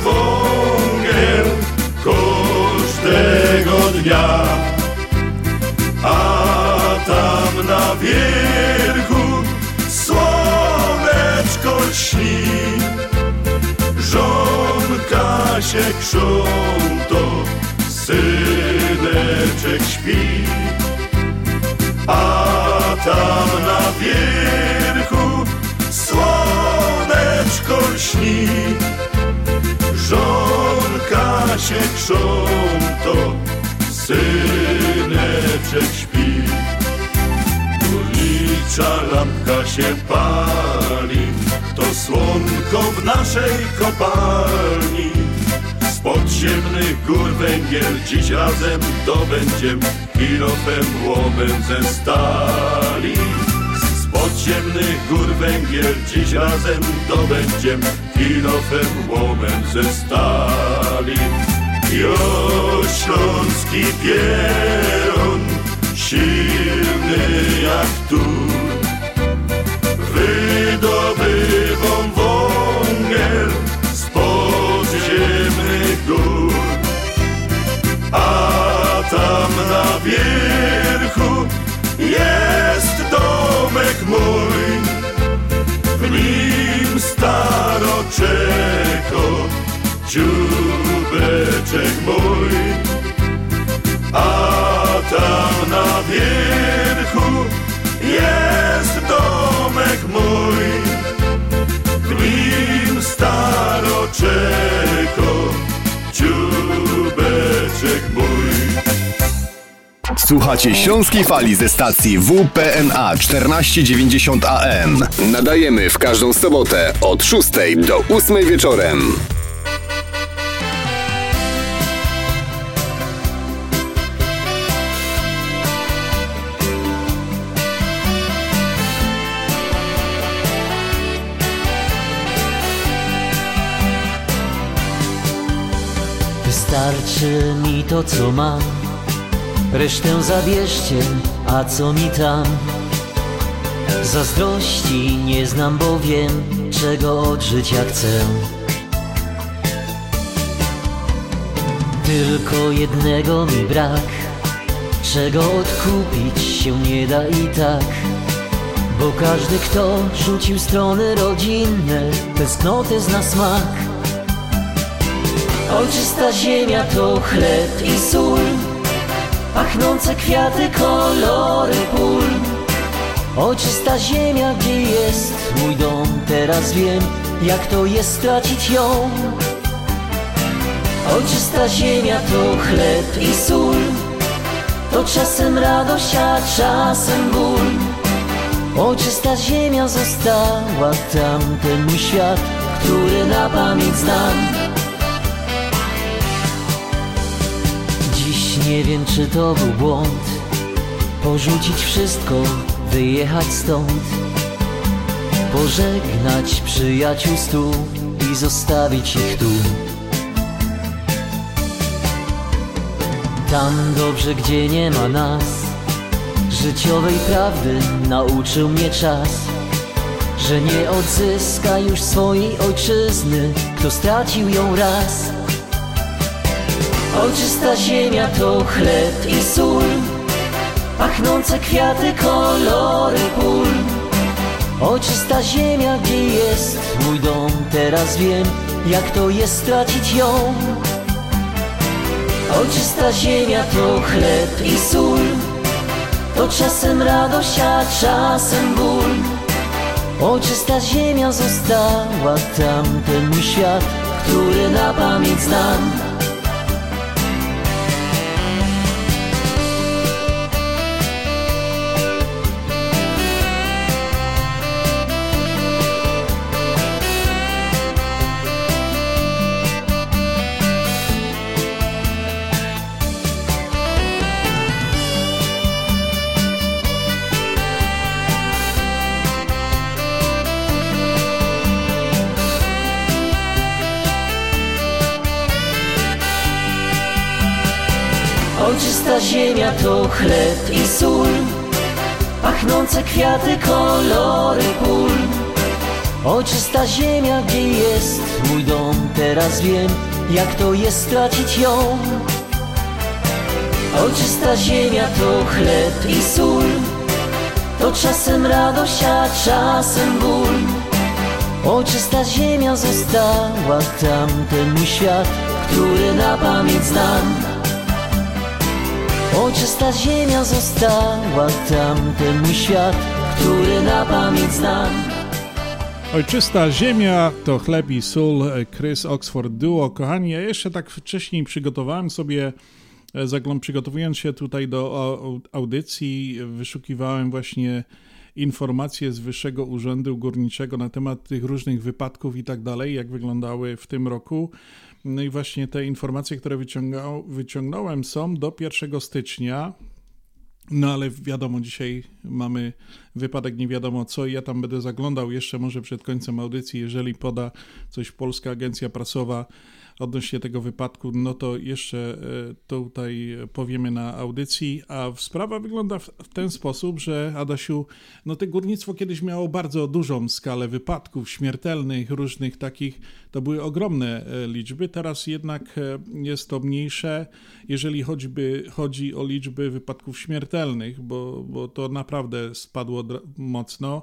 węgiel każdego dnia, a tam na wierchu słoneczko śni. Żonka się krząto, syneczek śpi, a tam na wierchu słoneczko śni, żonka się krząto, syneczek śpi. Górnicza lampka się pali, to słonko w naszej kopalni. Z podziemnych gór węgiel dziś razem dobędziem, kilofem, łomem ze stali. Podziemnych gór węgiel dziś razem dobędziem, kilofem, łomem ze stali. Jo, śląski pieron, silny jak tu, wydobywam węgiel z podziemnych gór, a tam na wierchu jest domek mój, w nim staroczeko dzióbeczek mój, a tam na wierchu jest domek mój, w nim staroczeko dzióbeczek mój. Słuchacie Śląskiej Fali ze stacji WPNA 1490 AM. Nadajemy w każdą sobotę od 6 do 8 wieczorem. Wystarczy mi to, co mam, resztę zabierzcie, a co mi tam? Zazdrości nie znam, bo wiem, czego od życia chcę. Tylko jednego mi brak, czego odkupić się nie da i tak. Bo każdy, kto rzucił strony rodzinne, tęsknotę zna smak. Ojczysta ziemia to chleb i sól, pachnące kwiaty, kolory pól. Ojczysta ziemia, gdzie jest mój dom, teraz wiem, jak to jest stracić ją. Ojczysta ziemia to chleb i sól, to czasem radość, a czasem ból. Ojczysta ziemia została tam, ten mój świat, który na pamięć znam. nie wiem, czy to był błąd. Porzucić wszystko, wyjechać stąd. Pożegnać przyjaciół stu i zostawić ich tu. Tam dobrze, gdzie nie ma nas. Życiowej prawdy nauczył mnie czas. Że nie odzyska już swojej ojczyzny, kto stracił ją raz. Ojczysta ziemia to chleb i sól, pachnące kwiaty, kolory pól. Ojczysta ziemia, gdzie jest mój dom, teraz wiem, jak to jest stracić ją. Ojczysta ziemia to chleb i sól, to czasem radość, a czasem ból. Ojczysta ziemia została tamten mój świat, który na pamięć znam. Ojczysta ziemia to chleb i sól, pachnące kwiaty, kolory pól. Ojczysta ziemia, gdzie jest mój dom, teraz wiem, jak to jest stracić ją. Ojczysta ziemia to chleb i sól, to czasem radość, a czasem ból. Ojczysta ziemia została tamten mój świat, który na pamięć znam. Ojczysta ziemia została tamten mój świat, który na pamięć znam. Ojczysta ziemia to chleb i sól, Chris Oxford Duo. Kochani, ja jeszcze tak wcześniej przygotowałem sobie, przygotowując się tutaj do audycji, wyszukiwałem właśnie informacje z Wyższego Urzędu Górniczego na temat tych różnych wypadków i tak dalej, jak wyglądały w tym roku. No i właśnie te informacje, które wyciągnąłem, są do 1 stycznia, no ale wiadomo, dzisiaj mamy wypadek nie wiadomo co i ja tam będę zaglądał jeszcze może przed końcem audycji, jeżeli poda coś Polska Agencja Prasowa odnośnie tego wypadku, no to jeszcze tutaj powiemy na audycji, a sprawa wygląda w ten sposób, że Adasiu, no to górnictwo kiedyś miało bardzo dużą skalę wypadków śmiertelnych, różnych takich, to były ogromne liczby, teraz jednak jest to mniejsze, jeżeli chodzi o liczby wypadków śmiertelnych, bo to naprawdę spadło mocno.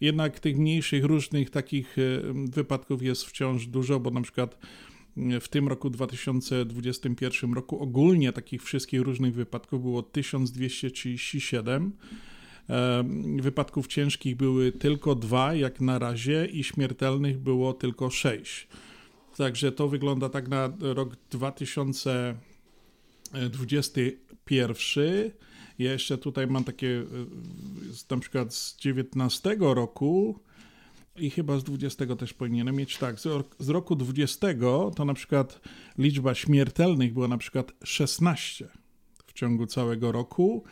Jednak tych mniejszych, różnych takich wypadków jest wciąż dużo, bo na przykład w tym roku 2021 roku ogólnie takich wszystkich różnych wypadków było 1237. Wypadków ciężkich były tylko 2 jak na razie i śmiertelnych było tylko 6. Także to wygląda tak na rok 2021. Ja jeszcze tutaj mam takie na przykład z 19 roku i chyba z 20 też powinienem mieć, tak, z roku 20 to na przykład liczba śmiertelnych była na przykład 16 w ciągu całego roku.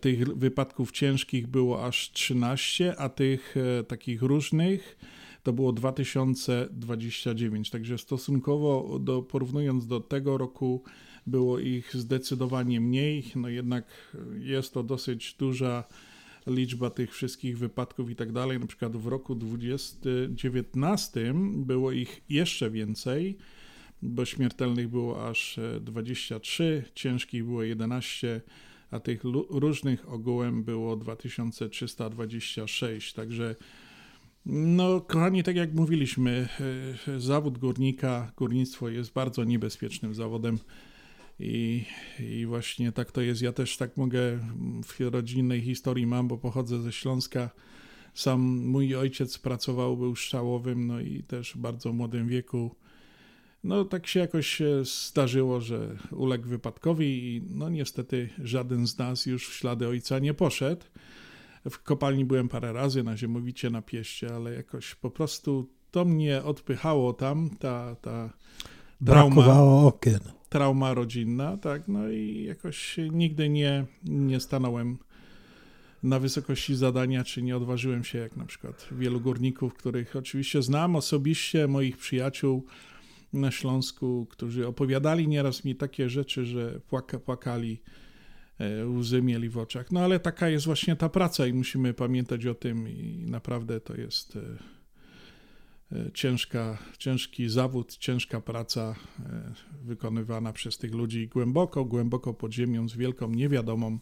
Tych wypadków ciężkich było aż 13, a tych takich różnych to było 2029. Także stosunkowo porównując do tego roku było ich zdecydowanie mniej, no jednak jest to dosyć duża liczba tych wszystkich wypadków i tak dalej. Na przykład w roku 2019 było ich jeszcze więcej, bo śmiertelnych było aż 23, ciężkich było 11, a tych różnych ogółem było 2326. Także no kochani, tak jak mówiliśmy, zawód górnika, górnictwo jest bardzo niebezpiecznym zawodem. I właśnie tak to jest. Ja też tak mogę, w rodzinnej historii mam, bo pochodzę ze Śląska. Sam mój ojciec pracował, był strzałowym, no i też w bardzo młodym wieku. No tak się jakoś zdarzyło, że uległ wypadkowi i no niestety żaden z nas już w ślady ojca nie poszedł. W kopalni byłem parę razy, na Ziemowicie, na Pieście, ale jakoś po prostu to mnie odpychało tam, ta trauma. Brakowało okien. trauma rodzinna, tak, no i jakoś nigdy nie stanąłem na wysokości zadania, czy nie odważyłem się, jak na przykład wielu górników, których oczywiście znam osobiście, moich przyjaciół na Śląsku, którzy opowiadali nieraz mi takie rzeczy, że płakali, łzy mieli w oczach. No ale taka jest właśnie ta praca i musimy pamiętać o tym i naprawdę to jest ciężki zawód, ciężka praca wykonywana przez tych ludzi głęboko, głęboko pod ziemią, z wielką niewiadomą,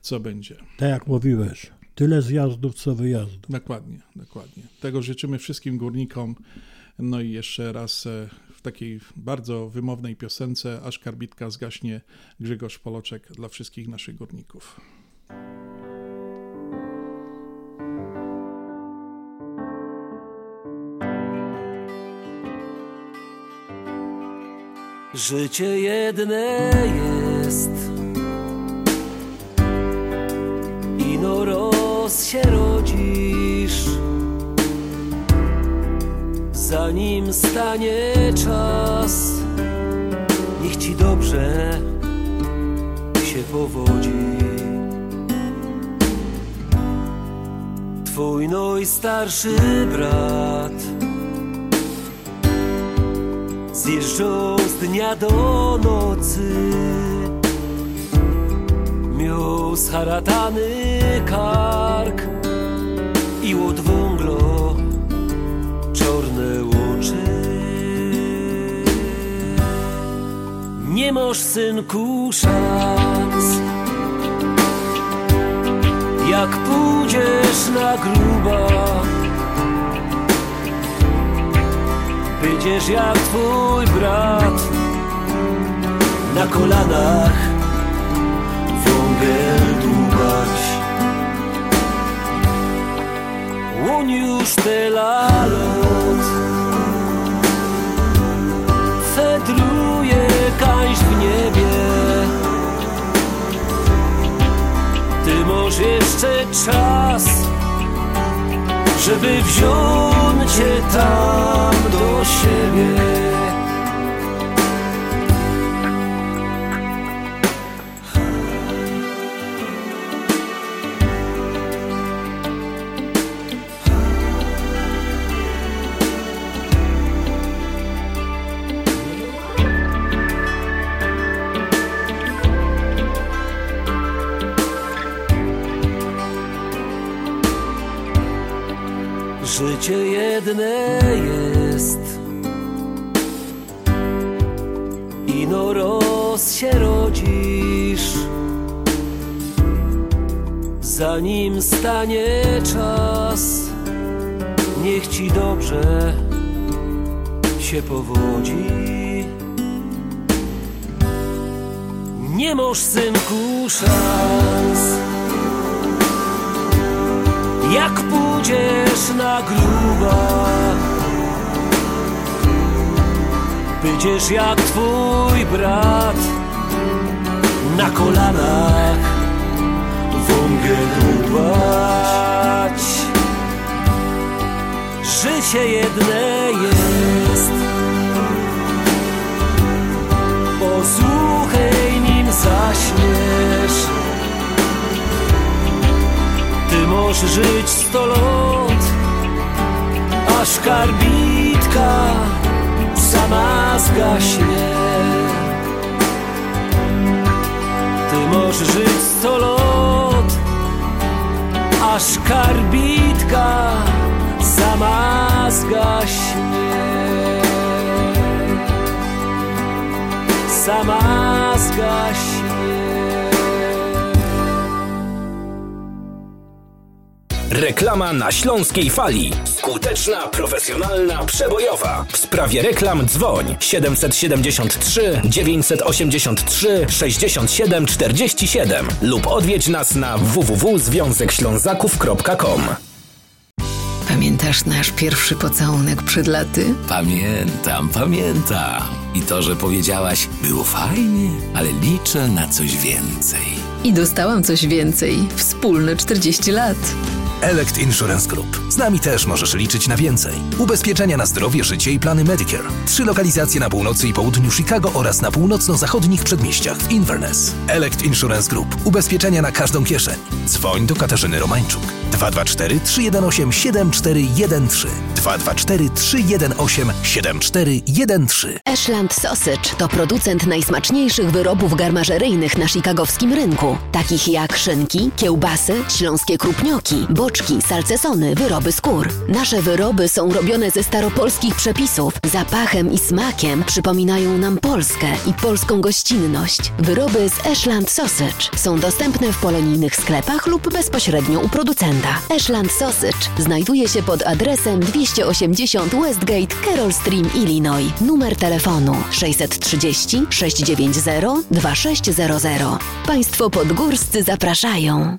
co będzie. Tak jak mówiłeś, tyle zjazdów, co wyjazdów. Dokładnie, dokładnie. Tego życzymy wszystkim górnikom. No i jeszcze raz w takiej bardzo wymownej piosence, aż karbitka zgaśnie, Grzegorz Poloczek dla wszystkich naszych górników. Życie jedne jest, ino roz się rodzisz, zanim stanie czas, niech ci dobrze się powodzi. Twój najstarszy brat zjeżdżał z dnia do nocy, miał scharatany kark i od wąglo czarne oczy. Nie masz, synku, szans, jak pójdziesz na grubach. Będziesz jak twój brat, na kolanach wągiel dłubać. On już tyle lat fedruje kaś w niebie. Ty masz jeszcze czas, żeby wziął cię tam do siebie. Życie jedne jest, ino roz się rodzisz, zanim stanie czas, niech ci dobrze się powodzi. Nie masz, synku, szans, jak pójdziesz na gruba, będziesz jak twój brat, na kolanach wągel dłubać. Życie jedne jest, posłuchaj, nim zaśniesz. Ty możesz żyć 100 lat, aż karbitka sama zgaśnie. Ty możesz żyć 100 lat, aż karbitka sama zgaśnie. Sama zgaśnie. Reklama na Śląskiej Fali. Skuteczna, profesjonalna, przebojowa. W sprawie reklam dzwoń 773 983 67 47 lub odwiedź nas na www.związekślązaków.com. Pamiętasz nasz pierwszy pocałunek przed laty? Pamiętam. I to, że powiedziałaś, było fajnie, ale liczę na coś więcej. I dostałam coś więcej. Wspólne 40 lat. Elect Insurance Group. Z nami też możesz liczyć na więcej. Ubezpieczenia na zdrowie, życie i plany Medicare. 3 lokalizacje na północy i południu Chicago oraz na północno-zachodnich przedmieściach w Inverness. Elect Insurance Group. Ubezpieczenia na każdą kieszeń. Dzwoń do Katarzyny Romańczuk. 224-318-7413. 224-318-7413. Ashland Sausage to producent najsmaczniejszych wyrobów garmażeryjnych na chicagowskim rynku, takich jak szynki, kiełbasy, śląskie krupnioki, boczki, salcesony, wyroby skór. Nasze wyroby są robione ze staropolskich przepisów. Zapachem i smakiem przypominają nam Polskę i polską gościnność. Wyroby z Ashland Sausage są dostępne w polonijnych sklepach lub bezpośrednio u producenta. Ashland Sausage znajduje się pod adresem 280 Westgate, Carroll Stream, Illinois. Numer telefonu 630 690 2600. Państwo podgórscy zapraszają.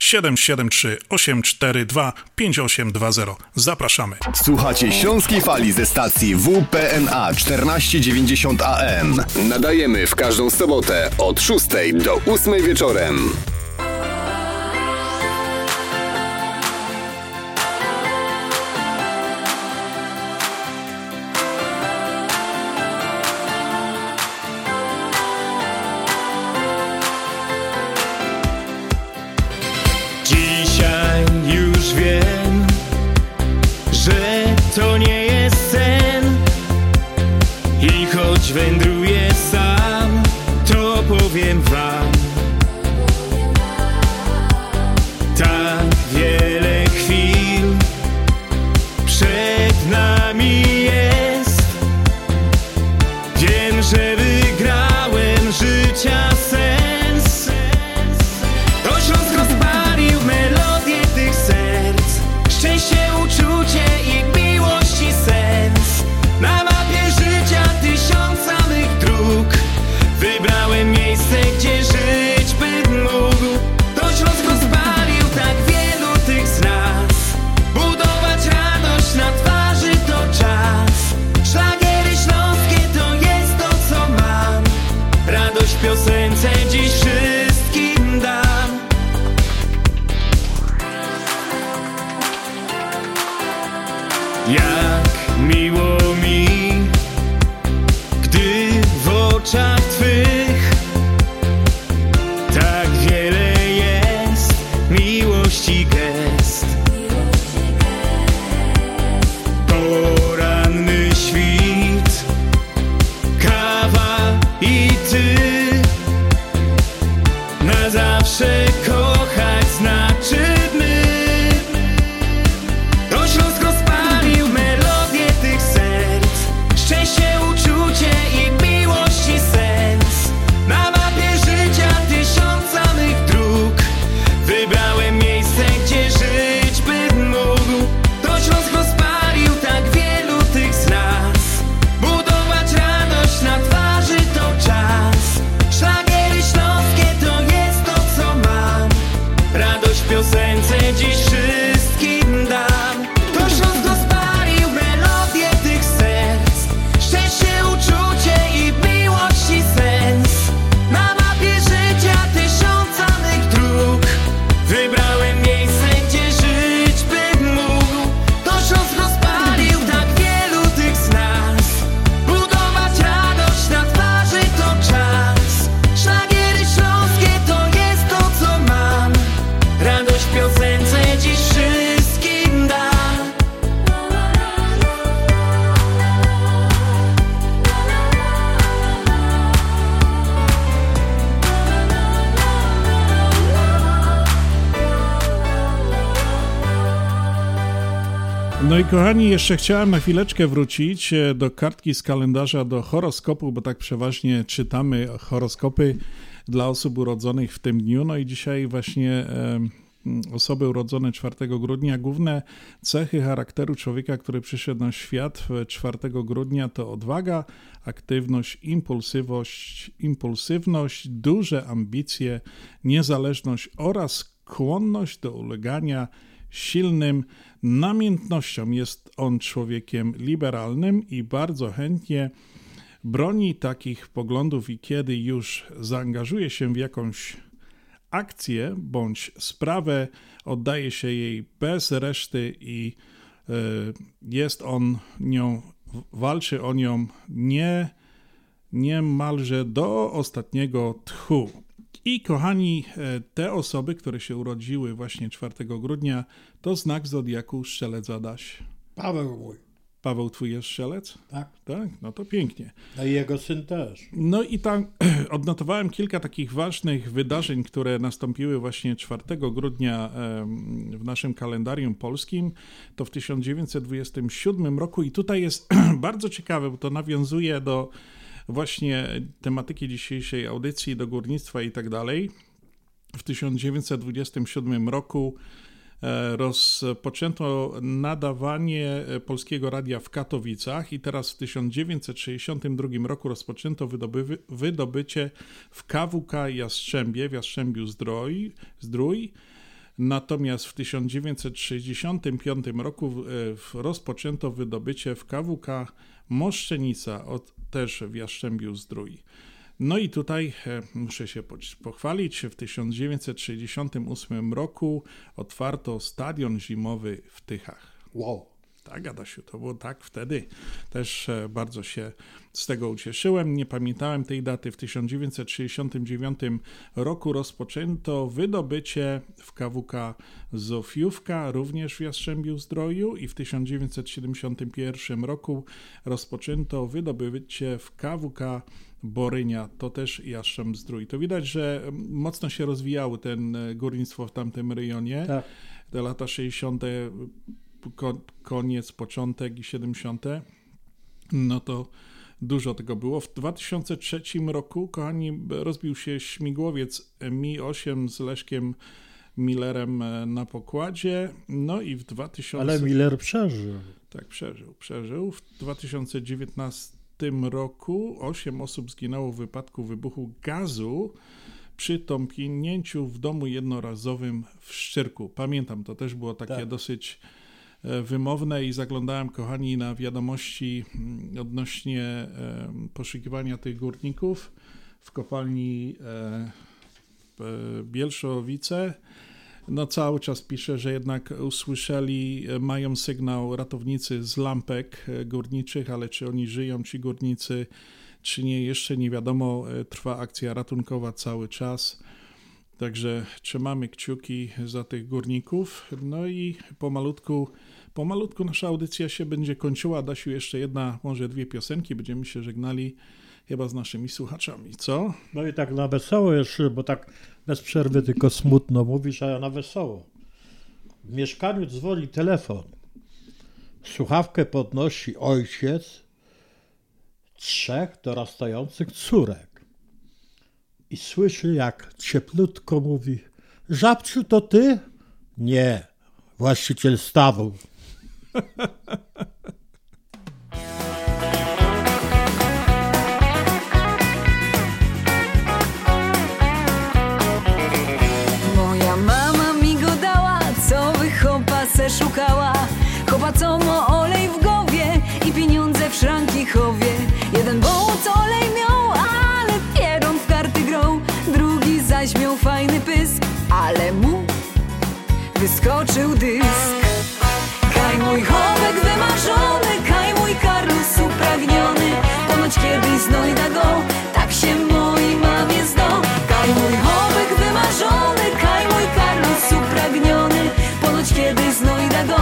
773-842-5820. Zapraszamy. Słuchacie Śląskiej Fali ze stacji WPNA 1490 AM. Nadajemy w każdą sobotę od 6 do 8 wieczorem. Wędruję sam, to powiem wam. Tak wiele chwil przed nami jest. Wiem, że wygrałem życia sens. To Śląsk rozpalił melodię tych serc. Szczęście, uczucie i miłości sens. Na mapie życia tysiąc samych dróg. Wybrałem miejsce, gdzie żyć bym mógł. To Śląsk rozpalił tak wielu tych z nas. Budować radość na twarzy to czas. Szlagiery śląskie to jest to, co mam. Radość w piosence dziś wszystkim dam. Jak miło mi, gdy w oczach twych tak wiele jest miłości gest. Poranny świt, kawa i ty. Na zawsze kochać znaczy my. To Śląsk rozpalił melodię tych serc. Szczęście, uczucie i miłości sens. No i kochani, jeszcze chciałem na chwileczkę wrócić do kartki z kalendarza, do horoskopu, bo tak przeważnie czytamy horoskopy dla osób urodzonych w tym dniu. No i dzisiaj właśnie osoby urodzone 4 grudnia. Główne cechy charakteru człowieka, który przyszedł na świat 4 grudnia to odwaga, aktywność, impulsywność, duże ambicje, niezależność oraz skłonność do ulegania silnym namiętnościom. Jest on człowiekiem liberalnym i bardzo chętnie broni takich poglądów i kiedy już zaangażuje się w jakąś akcję bądź sprawę, oddaje się jej bez reszty i jest on nią, walczy o nią niemalże do ostatniego tchu. I kochani, te osoby, które się urodziły właśnie 4 grudnia, to znak zodiaku Strzelec Adaś. Paweł mój. Paweł, twój jest Strzelec? Tak. No to pięknie. A jego syn też. No i tam odnotowałem kilka takich ważnych wydarzeń, które nastąpiły właśnie 4 grudnia w naszym kalendarium polskim. To w 1927 roku i tutaj jest bardzo ciekawe, bo to nawiązuje do właśnie tematyki dzisiejszej audycji, do górnictwa i tak dalej. W 1927 roku rozpoczęto nadawanie Polskiego Radia w Katowicach i teraz w 1962 roku rozpoczęto wydobycie w KWK Jastrzębie, w Jastrzębiu Zdrój. Natomiast w 1965 roku rozpoczęto wydobycie w KWK Moszczenica, też w Jastrzębiu Zdrój. No i tutaj muszę się pochwalić, w 1968 roku otwarto stadion zimowy w Tychach. Wow. Tak, Adasiu, to było tak wtedy. Też bardzo się z tego ucieszyłem. Nie pamiętałem tej daty. W 1969 roku rozpoczęto wydobycie w KWK Zofiówka, również w Jastrzębiu Zdroju i w 1971 roku rozpoczęto wydobycie w KWK Borynia, to też Jastrzęb Zdrój. To widać, że mocno się rozwijało ten górnictwo w tamtym rejonie. Tak. Te lata 60. koniec, początek i 70. No to dużo tego było. W 2003 roku, kochani, rozbił się śmigłowiec Mi-8 z Leszkiem Millerem na pokładzie. No i w 2000... Ale Miller przeżył. Tak, przeżył. W 2019 roku 8 osób zginęło w wypadku wybuchu gazu przy tąpnięciu w domu jednorazowym w Szczyrku. Pamiętam, to też było takie dosyć wymowne i zaglądałem, kochani, na wiadomości odnośnie poszukiwania tych górników w kopalni Bielszowice. No cały czas pisze, że jednak usłyszeli, mają sygnał ratownicy z lampek górniczych, ale czy oni żyją, ci górnicy, czy nie, jeszcze nie wiadomo. Trwa akcja ratunkowa cały czas. Także trzymamy kciuki za tych górników. No i pomalutku nasza audycja się będzie kończyła. Adasiu, jeszcze jedna, może dwie piosenki. Będziemy się żegnali chyba z naszymi słuchaczami, co? No i tak na wesoło jeszcze, bo tak bez przerwy tylko smutno mówisz, a ja na wesoło. W mieszkaniu dzwoni telefon. Słuchawkę podnosi ojciec 3 dorastających córek. I słyszy, jak cieplutko mówi: Żabciu, to ty? Nie, właściciel stawu. Moja mama mi go dała, co wy chopa se szukała. Chopa, co mo olej w głowie i pieniądze w szranki chowie. Jeden bołc olej miał, ale pieron w karty grą. Drugi zaś miał fajny pysk, ale mu wyskoczył dysk. Kaj mój chłopek wymarzony, kaj mój Karlus upragniony. Ponoć kiedyś znojda go, tak się mojej mamie zdał. Kaj mój chłopek wymarzony, kaj mój Karlus upragniony. Ponoć kiedyś znojda go,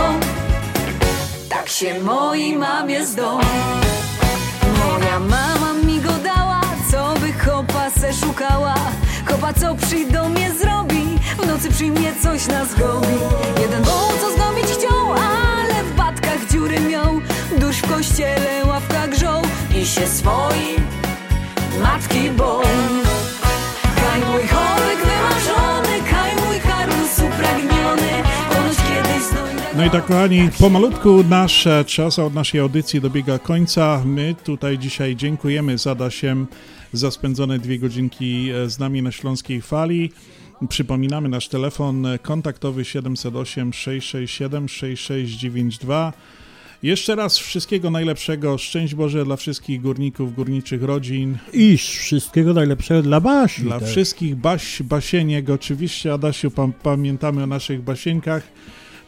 tak się mojej mamie zdał. Moja mama mi go dała, co by chopa se szukała. Chopa, co przy domie zrobi, w nocy przyjmie coś na zgobi. Jeden boł, co zdobić chciał, ale w batkach kościele ławka grzą i się swoim matki bą. Kaj mój choryk wymarzony, kaj mój karus upragniony. No i tak, kochani, pomalutku nasz czas od naszej audycji dobiega końca. My tutaj dzisiaj dziękujemy za Dasiem za spędzone 2 godzinki z nami na Śląskiej Fali. Przypominamy nasz telefon kontaktowy 708 667 6692. Jeszcze raz wszystkiego najlepszego, szczęść Boże dla wszystkich górników, górniczych rodzin. I wszystkiego najlepszego dla Basi. Dla tak. Wszystkich Basieniek, oczywiście, Adasiu, pamiętamy o naszych Basienkach.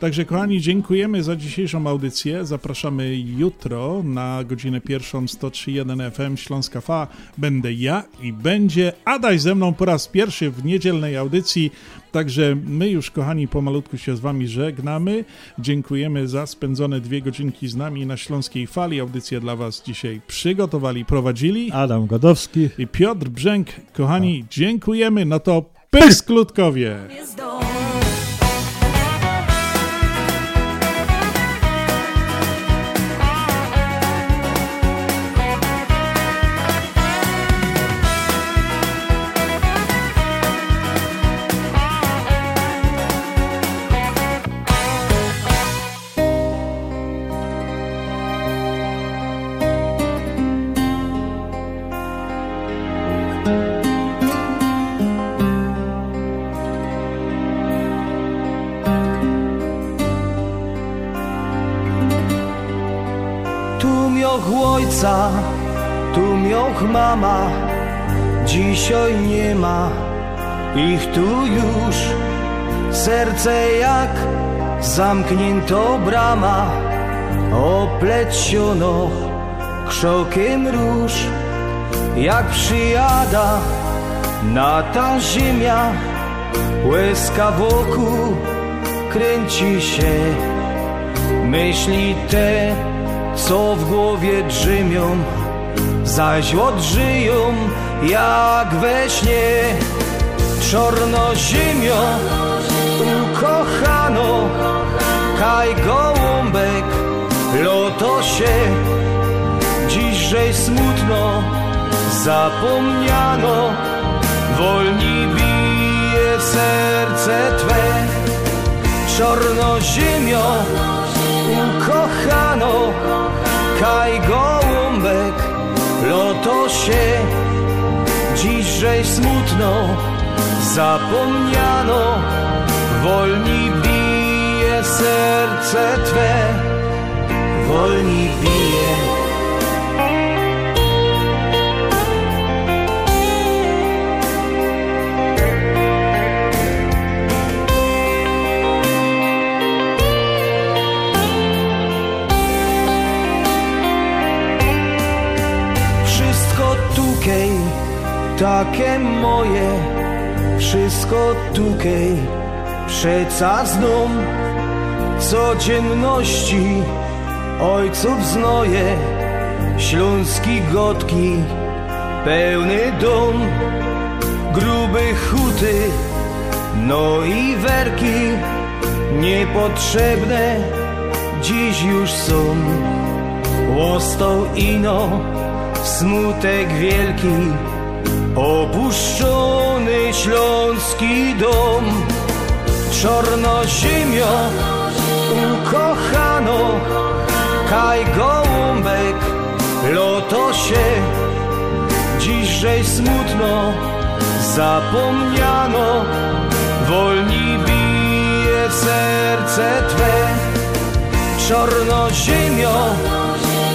Także, kochani, dziękujemy za dzisiejszą audycję. Zapraszamy jutro na godzinę 1, 103.1 FM Śląska Fa. Będę ja i będzie Adaś ze mną po raz pierwszy w niedzielnej audycji. Także my już, kochani, pomalutku się z wami żegnamy. Dziękujemy za spędzone 2 godzinki z nami na Śląskiej Fali. Audycję dla was dzisiaj przygotowali, prowadzili Adam Godowski i Piotr Brzęk. Kochani, dziękujemy. No to pysk, ludkowie! Tu mioch mama, dzisiaj nie ma ich tu już. Serce jak zamknięto brama, opleciono krzokiem róż. Jak przyjada na ta ziemia, łezka wokół kręci się, myśli te, co w głowie drzymią, zaś odżyją jak we śnie. Czornoziemio ukochano, kaj gołąbek lotosie, dziżej smutno zapomniano, wolni bije w serce twe. Czornoziemio ukochano, kaj gołąbek lotosie, dziżej smutno zapomniano, wolni bije serce twe, wolni bije. Tukej, takie moje, wszystko tukej, przeca znów codzienności ojców znoje, śląski gotki, pełny dom, gruby huty, no i werki, niepotrzebne dziś już są, łostą ino, smutek wielki, opuszczony śląski dom. Czornoziemio ukochano, kaj gołąbek lotosie, dziżej smutno zapomniano, wolni bije w serce twe. Czornoziemio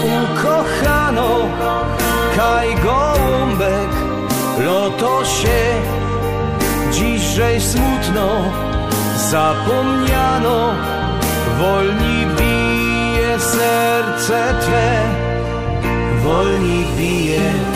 ukochano, kaj gołąbek lotosie, dziżej smutno zapomniano, wolni bije serce twe, wolni bije.